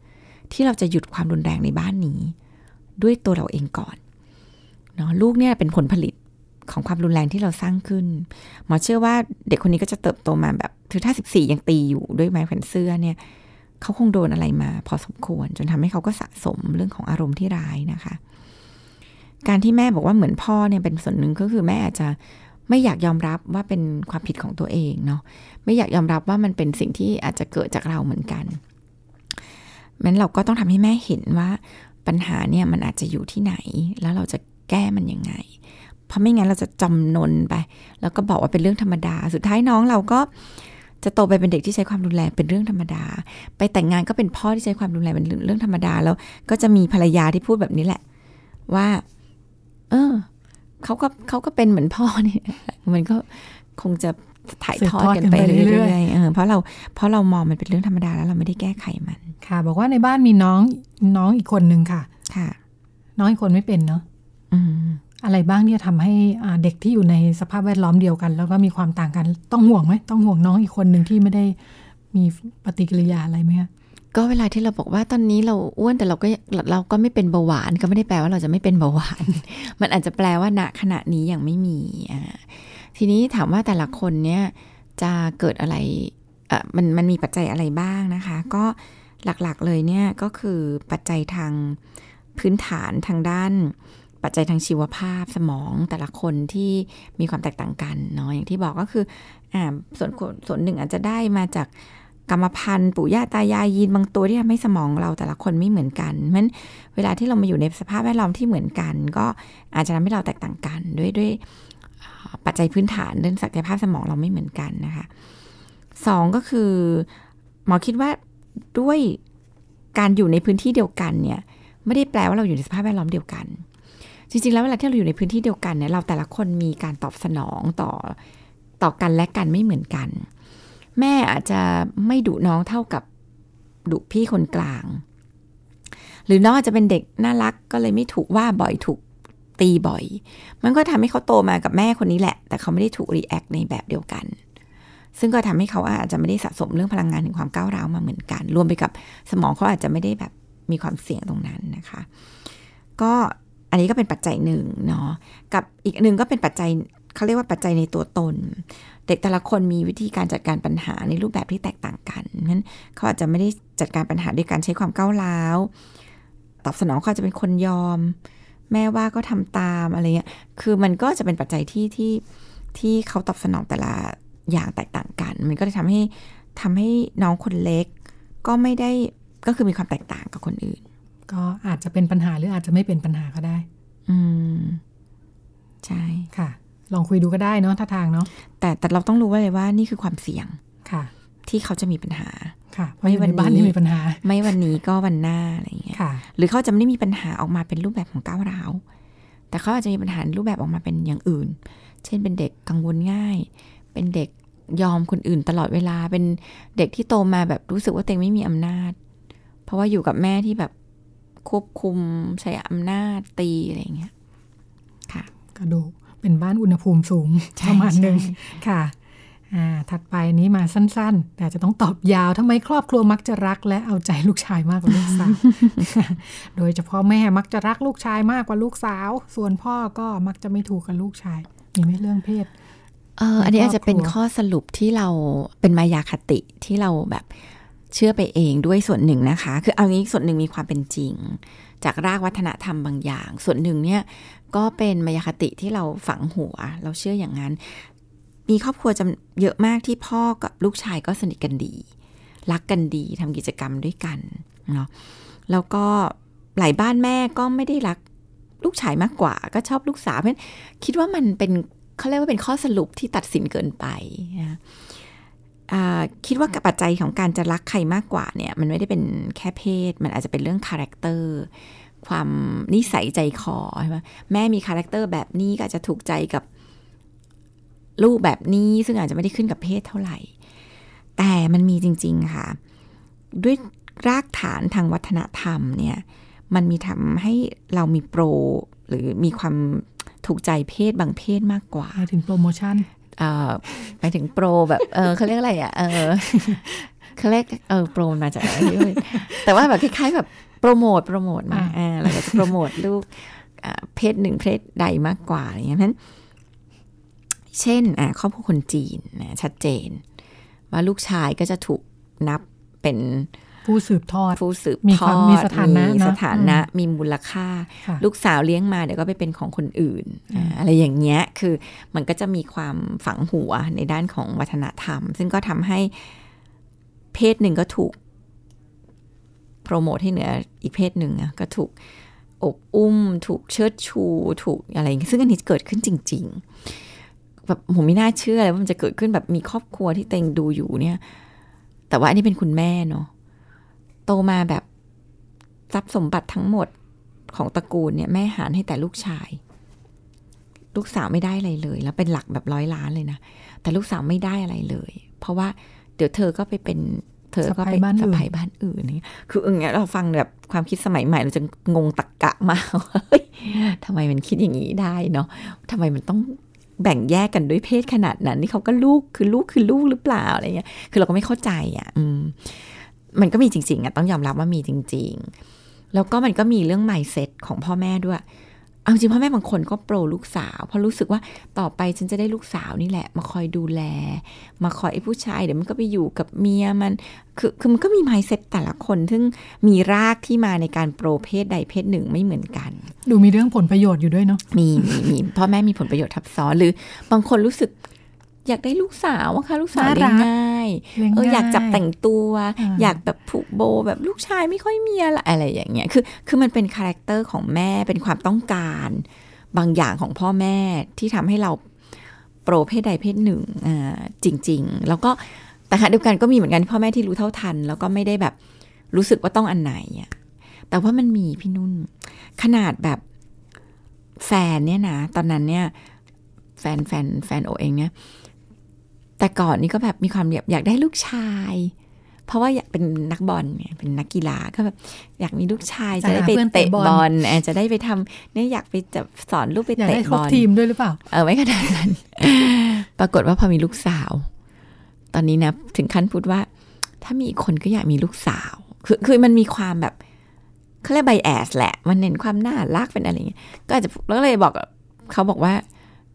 ที่เราจะหยุดความรุนแรงในบ้านนี้ด้วยตัวเราเองก่อนเนาะลูกเนี่ยเป็นผลผลิตของความรุนแรงที่เราสร้างขึ้นหมอเชื่อว่าเด็กคนนี้ก็จะเติบโตมาแบบถึงถ้าสิบสี่ยังตีอยู่ด้วยไม้แขวนเสื้อเนี่ยเขาคงโดนอะไรมาพอสมควรจนทำให้เขาก็สะสมเรื่องของอารมณ์ที่ร้ายนะคะการที่แม่บอกว่าเหมือนพ่อเนี่ยเป็นส่วนหนึ่งก็คือแม่อาจจะไม่อยากยอมรับว่าเป็นความผิดของตัวเองเนาะไม่อยากยอมรับว่ามันเป็นสิ่งที่อาจจะเกิดจากเราเหมือนกันงั้นเราก็ต้องทำให้แม่เห็นว่า ปัญหาเนี่ยมันอาจจะอยู่ที่ไหนแล้วเราจะแก้มันยังไงเพราะไม่งั้นเราจะจำนนไปแล้วก็บอกว่าเป็นเรื่องธรรมดาสุดท้ายน้องเราก็จะโตไปเป็นเด็กที่ใช้ความรุนแรงเป็นเรื่องธรรมดาไปแต่งงานก็เป็นพ่อที่ใช้ความรุนแรงเป็นเรื่องธรรมดาแล้วก็จะมีภรรยาที่พูดแบบนี้แหละว่าเออเขาก็เขาก็เป็นเหมือนพ่อเนี่ยมันก็คงจะถ่ายทอดกันไปเรื่อยๆเพราะเราเพราะเรามองมันเป็นเรื่องธรรมดาแล้วเราไม่ได้แก้ไขมันค่ะบอกว่าในบ้านมีน้องน้องอีกคนนึงค่ะค่ะน้องอีกคนไม่เป็นเนาะอะไรบ้างที่จะทำให้เด็กที่อยู่ในสภาพแวดล้อมเดียวกันแล้วก็มีความต่างกันต้องห่วงไหมต้องห่วงน้องอีกคนหนึ่งที่ไม่ได้มีปฏิกิริยาอะไรไหมคะก็เวลาที่เราบอกว่าตอนนี้เราอ้วนแต่เราก็เราก็ไม่เป็นเบาหวานก็ไม่ได้แปลว่าเราจะไม่เป็นเบาหวานมันอาจจะแปลว่าณขณะนี้ยังไม่มีอ่าทีนี้ถามว่าแต่ละคนเนี่ยจะเกิดอะไรอ่ะมันมันมีปัจจัยอะไรบ้างนะคะก็หลักๆเลยเนี่ยก็คือปัจจัยทางพื้นฐานทางด้านปัจจัยทางชีวภาพสมองแต่ละคนที่มีความแตกต่างกันเนาะอย่างที่บอกก็คืออ่าส่วนส่วนหนึ่งอาจจะได้มาจากกรรมพันธุ์ปู่ย่าตายายยีนบางตัวที่ทำให้สมองเราแต่ละคนไม่เหมือนกันเพราะฉะนั้นเวลาที่เรามาอยู่ในสภาพแวดล้อมที่เหมือนกันก็อาจจะทำให้เราแตกต่างกันด้วยด้วยปัจจัยพื้นฐานเรื่องศักยภาพสมองเราไม่เหมือนกันนะคะสองก็คือหมอคิดว่าด้วยการอยู่ในพื้นที่เดียวกันเนี่ยไม่ได้แปลว่าเราอยู่ในสภาพแวดล้อมเดียวกันจริงๆแล้วเวลาที่เราอยู่ในพื้นที่เดียวกันเนี่ยเราแต่ละคนมีการตอบสนองต่อต่อกันและกันไม่เหมือนกันแม่อาจจะไม่ดุน้องเท่ากับดุพี่คนกลางหรือน้องอาจจะเป็นเด็กน่ารักก็เลยไม่ถูกว่าบ่อยถูกตีบ่อยมันก็ทำให้เขาโตมากับแม่คนนี้แหละแต่เขาไม่ได้ถูกรีแอคในแบบเดียวกันซึ่งก็ทำให้เขาอาจจะไม่ได้สะสมเรื่องพลังงานถึงความก้าวร้าวมาเหมือนกันรวมไปกับสมองเขาอาจจะไม่ได้แบบมีความเสี่ยงตรงนั้นนะคะก็อันนี้ก็เป็นปัจจัยหนึ่งเนาะกับอีกหนึ่งก็เป็นปัจจัยเขาเรียกว่าปัจจัยในตัวตนเด็กแต่ละคนมีวิธีการจัดการปัญหาในรูปแบบที่แตกต่างกันนั้นเขาอาจจะไม่ได้จัดการปัญหาด้วยการใช้ความก้าวร้าวตอบสนองเขาจะเป็นคนยอมแม่ว่าก็ทำตามอะไรเงี้ยคือมันก็จะเป็นปัจจัยที่ที่ที่เขาตอบสนองแต่ละอย่างแตกต่างกันมันก็จะทำให้ทำให้น้องคนเล็กก็ไม่ได้ก็คือมีความแตกต่างกับคนอื่นก็อาจจะเป็นปัญหาหรืออาจจะไม่เป็นปัญหาก็ได้อืมใช่ค่ะลองคุยดูก็ได้เนาะท่าทางเนาะแต่แต่เราต้องรู้ไว้เลยว่านี่คือความเสี่ยงค่ะที่เขาจะมีปัญหาค่ะเพราะในบ้านนี่มีปัญหาไม่วันนี้ก็วันหน้าอะไรอย่างเงี้ยหรือเขาจะไม่ได้มีปัญหาออกมาเป็นรูปแบบของก้าวร้าวแต่เขาอาจจะมีปัญหารูปแบบออกมาเป็นอย่างอื่นเช่นเป็นเด็กกังวลง่ายเป็นเด็กยอมคนอื่นตลอดเวลาเป็นเด็กที่โตมาแบบรู้สึกว่าตัวเองไม่มีอำนาจเพราะว่าอยู่กับแม่ที่แบบควบคุมใช้อำนาจตีอะไรอย่างเงี้ยค่ะกระโดดเป็นบ้านอุณหภูมิสูงประมาณนึงค่ะอ่าถัดไปนี้มาสั้นๆแต่จะต้องตอบยาวทำไมครอบครัวมักจะรักและเอาใจลูกชายมากกว่าลูกสาว โดยเฉพาะแม่มักจะรักลูกชายมากกว่าลูกสาวส่วนพ่อก็มักจะไม่ถูกกับลูกชายมีไหมเรื่องเพศเอออันนี้อาจจะเป็นข้อสรุปที่เราเป็นมายาคติที่เราแบบเชื่อไปเองด้วยส่วนหนึ่งนะคะคือเอางี้ส่วนหนึ่งมีความเป็นจริงจากรากวัฒนธรรมบางอย่างส่วนหนึ่งเนี่ยก็เป็นมายาคติที่เราฝังหัวเราเชื่ออย่างนั้นมีครอบครัวจำเยอะมากที่พ่อกับลูกชายก็สนิทกันดีรักกันดีทำกิจกรรมด้วยกันเนาะแล้วก็หลายบ้านแม่ก็ไม่ได้รักลูกชายมากกว่าก็ชอบลูกสาวเพราะฉะนั้นคิดว่ามันเป็นเขาเรียกว่าเป็นข้อสรุปที่ตัดสินเกินไปนะคิดว่าปัจจัยของการจะรักใครมากกว่าเนี่ยมันไม่ได้เป็นแค่เพศมันอาจจะเป็นเรื่องคาแรคเตอร์ความนิสัยใจคอใช่ไหมแม่มีคาแรคเตอร์แบบนี้ก็จะถูกใจกับลูกแบบนี้ซึ่งอาจจะไม่ได้ขึ้นกับเพศเท่าไหร่แต่มันมีจริงๆค่ะด้วยรากฐานทางวัฒนธรรมเนี่ยมันมีทำให้เรามีโปรหรือมีความถูกใจเพศบางเพศมากกว่าถึงโปรโมชั่นหมายถึงโปรแบบเออเขาเรียกอะไรอ่ะเออเขาเรียกเออโปรมาจากอะไรด้วยแต่ว่าแบบคล้ายๆแบบโปรโมทโปรโมทมาอ่าเราจะโปรโมทลูกเพศหนึ่งเพศใดมากกว่าอะไรอย่างนั้นเช่นอ่าครอบครัวคนจีนนะชัดเจนว่าลูกชายก็จะถูกนับเป็นผู้สืบทอดผู้สืบทอดมีสถานะมีสถานะมีมูลค่าลูกสาวเลี้ยงมาเดี๋ยวก็ไปเป็นของคนอื่นอะไรอย่างเงี้ยคือมันก็จะมีความฝังหัวในด้านของวัฒนธรรมซึ่งก็ทำให้เพศหนึ่งก็ถูก โปรโมทให้เหนืออีกเพศหนึ่งอ่ะก็ถูกอบอุ้มถูกเชิดชูถูกอะไรอย่างเงี้ยซึ่งอันนี้เกิดขึ้นจริงๆแบบผมไม่น่าเชื่อเลยว่ามันจะเกิดขึ้นแบบมีครอบครัวที่เต็งดูอยู่เนี่ยแต่ว่าอันนี้เป็นคุณแม่เนาะโตมาแบบทรัพย์สมบัติทั้งหมดของตระกูลเนี่ยแม่หารให้แต่ลูกชายลูกสาวไม่ได้อะไรเลยแล้วเป็นหลักแบบร้อยล้านเลยนะแต่ลูกสาวไม่ได้อะไรเลยเพราะว่าเดี๋ยวเธอก็ไปเป็นเธอก็ไปสะใภ้บ้านอื่นนี่คือเออเนี่ยเราฟังแบบความคิดสมัยใหม่เราจะงงตรรกะมากเฮ้ยทำไมมันคิดอย่างนี้ได้เนาะทำไมมันต้องแบ่งแยกกันด้วยเพศขนาดนั้นนี่เขาก็ลูกคือลูกคือลูกหรือเปล่าอะไรเงี้ยคือเราก็ไม่เข้าใจอ่ะอืมมันก็มีจริงๆอ่ะต้องยอมรับว่ามีจริงๆแล้วก็มันก็มีเรื่อง mindset ของพ่อแม่ด้วยเอาจริงพ่อแม่บางคนก็โปรลูกสาวเพราะรู้สึกว่าต่อไปฉันจะได้ลูกสาวนี่แหละมาคอยดูแลมาคอยไอ้ผู้ชายเดี๋ยวมันก็ไปอยู่กับเมียมันคือคือมันก็มี mindset แต่ละคนซึ่งมีรากที่มาในการโปรเพศใดเพศหนึ่งไม่เหมือนกันดูมีเรื่องผลประโยชน์อยู่ด้วยเนาะมีมีมีพ่อแม่มีผลประโยชน์ทับซ้อนหรือบางคนรู้สึกอยากได้ลูกสาวว่าค่ะลูกสาวเลี้ยงง่ายเอออยากจับแต่งตัวอยากแบบผูกโบแบบลูกชายไม่ค่อยมีอะไรอะไรอย่างเงี้ยคือคือมันเป็นคาแรคเตอร์ของแม่เป็นความต้องการบางอย่างของพ่อแม่ที่ทำให้เราโปรเพศใดเพศหนึ่งอ่าจริงๆแล้วก็แต่ขณะเดียวกันก็มีเหมือนกันพ่อแม่ที่รู้เท่าทันแล้วก็ไม่ได้แบบรู้สึกว่าต้องอันไหนอ่ะแต่ว่ามันมีพี่นุ่นขนาดแบบแฟนเนี่ยนะตอนนั้นเนี่ยแฟนแฟนแฟนโอเองเนี่ยแต่ก่อนนี่ก็แบบมีความอยากได้ลูกชายเพราะว่าอยากเป็นนักบอลเนี่ยเป็นนักกีฬาก็แบบอยากมีลูกชายจะได้ไปเตะบอลจะได้ไปทำเนี่ยอยากไปจะสอนลูกไปเตะบอลทีมด้วยหรือเปล่าเออไม่ขนาดนั้น ปรากฏว่าพอมีลูกสาวตอนนี้นะถึงขั้นพูดว่าถ้ามีอีกคนก็อยากมีลูกสาวคือคือมันมีความแบบเขาเรียกไบแอสแหละมันเน้นความน่ารักเป็นอะไรอย่างเงี้ยก็อาจจะแล้วเลยบอกเขาบอกว่า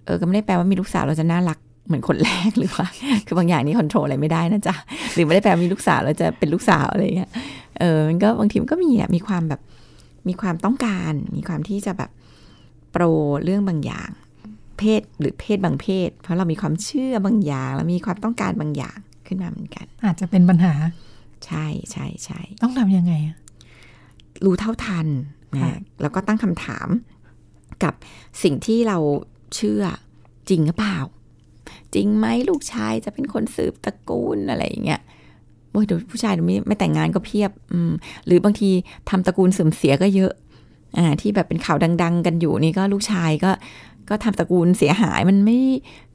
เออก็ไม่ได้แปลว่ามีลูกสาวเราจะน่ารักเหมือนคนแรกหรือว่าคือบางอย่างนี่คอนโทรลอะไรไม่ได้นะจ๊ะหรือไม่ได้แปลมีลูกสาวแล้วจะเป็นลูกสาวอะไรเงี้ยเออมันก็บางทีมันก็มีอ่ะมีความแบบมีความต้องการมีความที่จะแบบโปรเรื่องบางอย่างเพศหรือเพศบางเพศเพราะเรามีความเชื่อบางอย่างแล้วมีความต้องการบางอย่างขึ้นมาเหมือนกันอาจจะเป็นปัญหาใช่ใช่ใช่ต้องทำยังไงรู้เท่าทันนะแล้วก็ตั้งคำถามกับสิ่งที่เราเชื่อจริงหรือเปล่าจริงไหมลูกชายจะเป็นคนสืบตระกูลอะไรอย่างเงี้ยโอ้ยเดี๋ยวผู้ชายเดี๋ยวไม่ไม่แต่งงานก็เพียบอืมหรือบางทีทำตระกูลเสื่อมเสียก็เยอะอ่าที่แบบเป็นข่าวดังๆกันอยู่นี่ก็ลูกชายก็ก็ทำตระกูลเสียหายมันไม่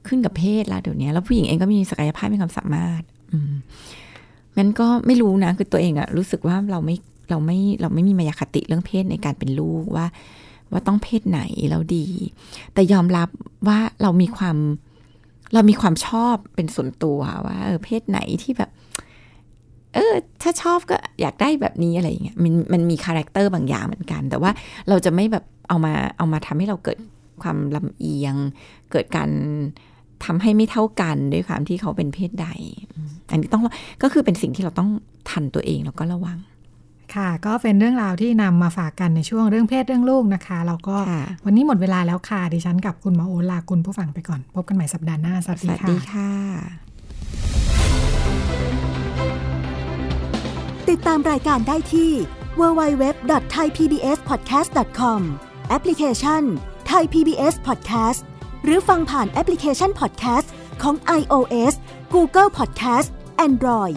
ขึ้นกับเพศแล้วเดี๋ยวนี้แล้วผู้หญิงเองก็มีศักยภาพมีความสามารถอืมงั้นก็ไม่รู้นะคือตัวเองอะรู้สึกว่าเราไม่เราไม่เราไม่มีมายาคติเรื่องเพศในการเป็นลูกว่าว่าต้องเพศไหนแล้วดีแต่ยอมรับว่าเรามีความเรามีความชอบเป็นส่วนตัวว่าเออเพศไหนที่แบบเออถ้าชอบก็อยากได้แบบนี้อะไรอย่างเงี้ยมันมันมีคาแรคเตอร์บางอย่างเหมือนกันแต่ว่าเราจะไม่แบบเอามาเอามาทำให้เราเกิดความลำเอียงเกิดการทำให้ไม่เท่ากันด้วยความที่เขาเป็นเพศใดอันนี้ต้องก็คือเป็นสิ่งที่เราต้องทันตัวเองแล้วก็ระวังค่ะก็เป็นเรื่องราวที่นำมาฝากกันในช่วงเรื่องเพศเรื่องลูกนะคะแล้วก็วันนี้หมดเวลาแล้วค่ะดิฉันกับคุณหมอโอลาคุณผู้ฟังไปก่อนพบกันใหม่สัปดาห์หน้าสวัสดีค่ะติดตามรายการได้ที่ ดับเบิลยู ดับเบิลยู ดับเบิลยู ดอท ไทย พี บี เอส พอดแคสต์ ดอท คอม แอปพลิเคชัน Thai พี บี เอส Podcast หรือฟังผ่านแอปพลิเคชัน Podcast ของ iOS Google Podcast Android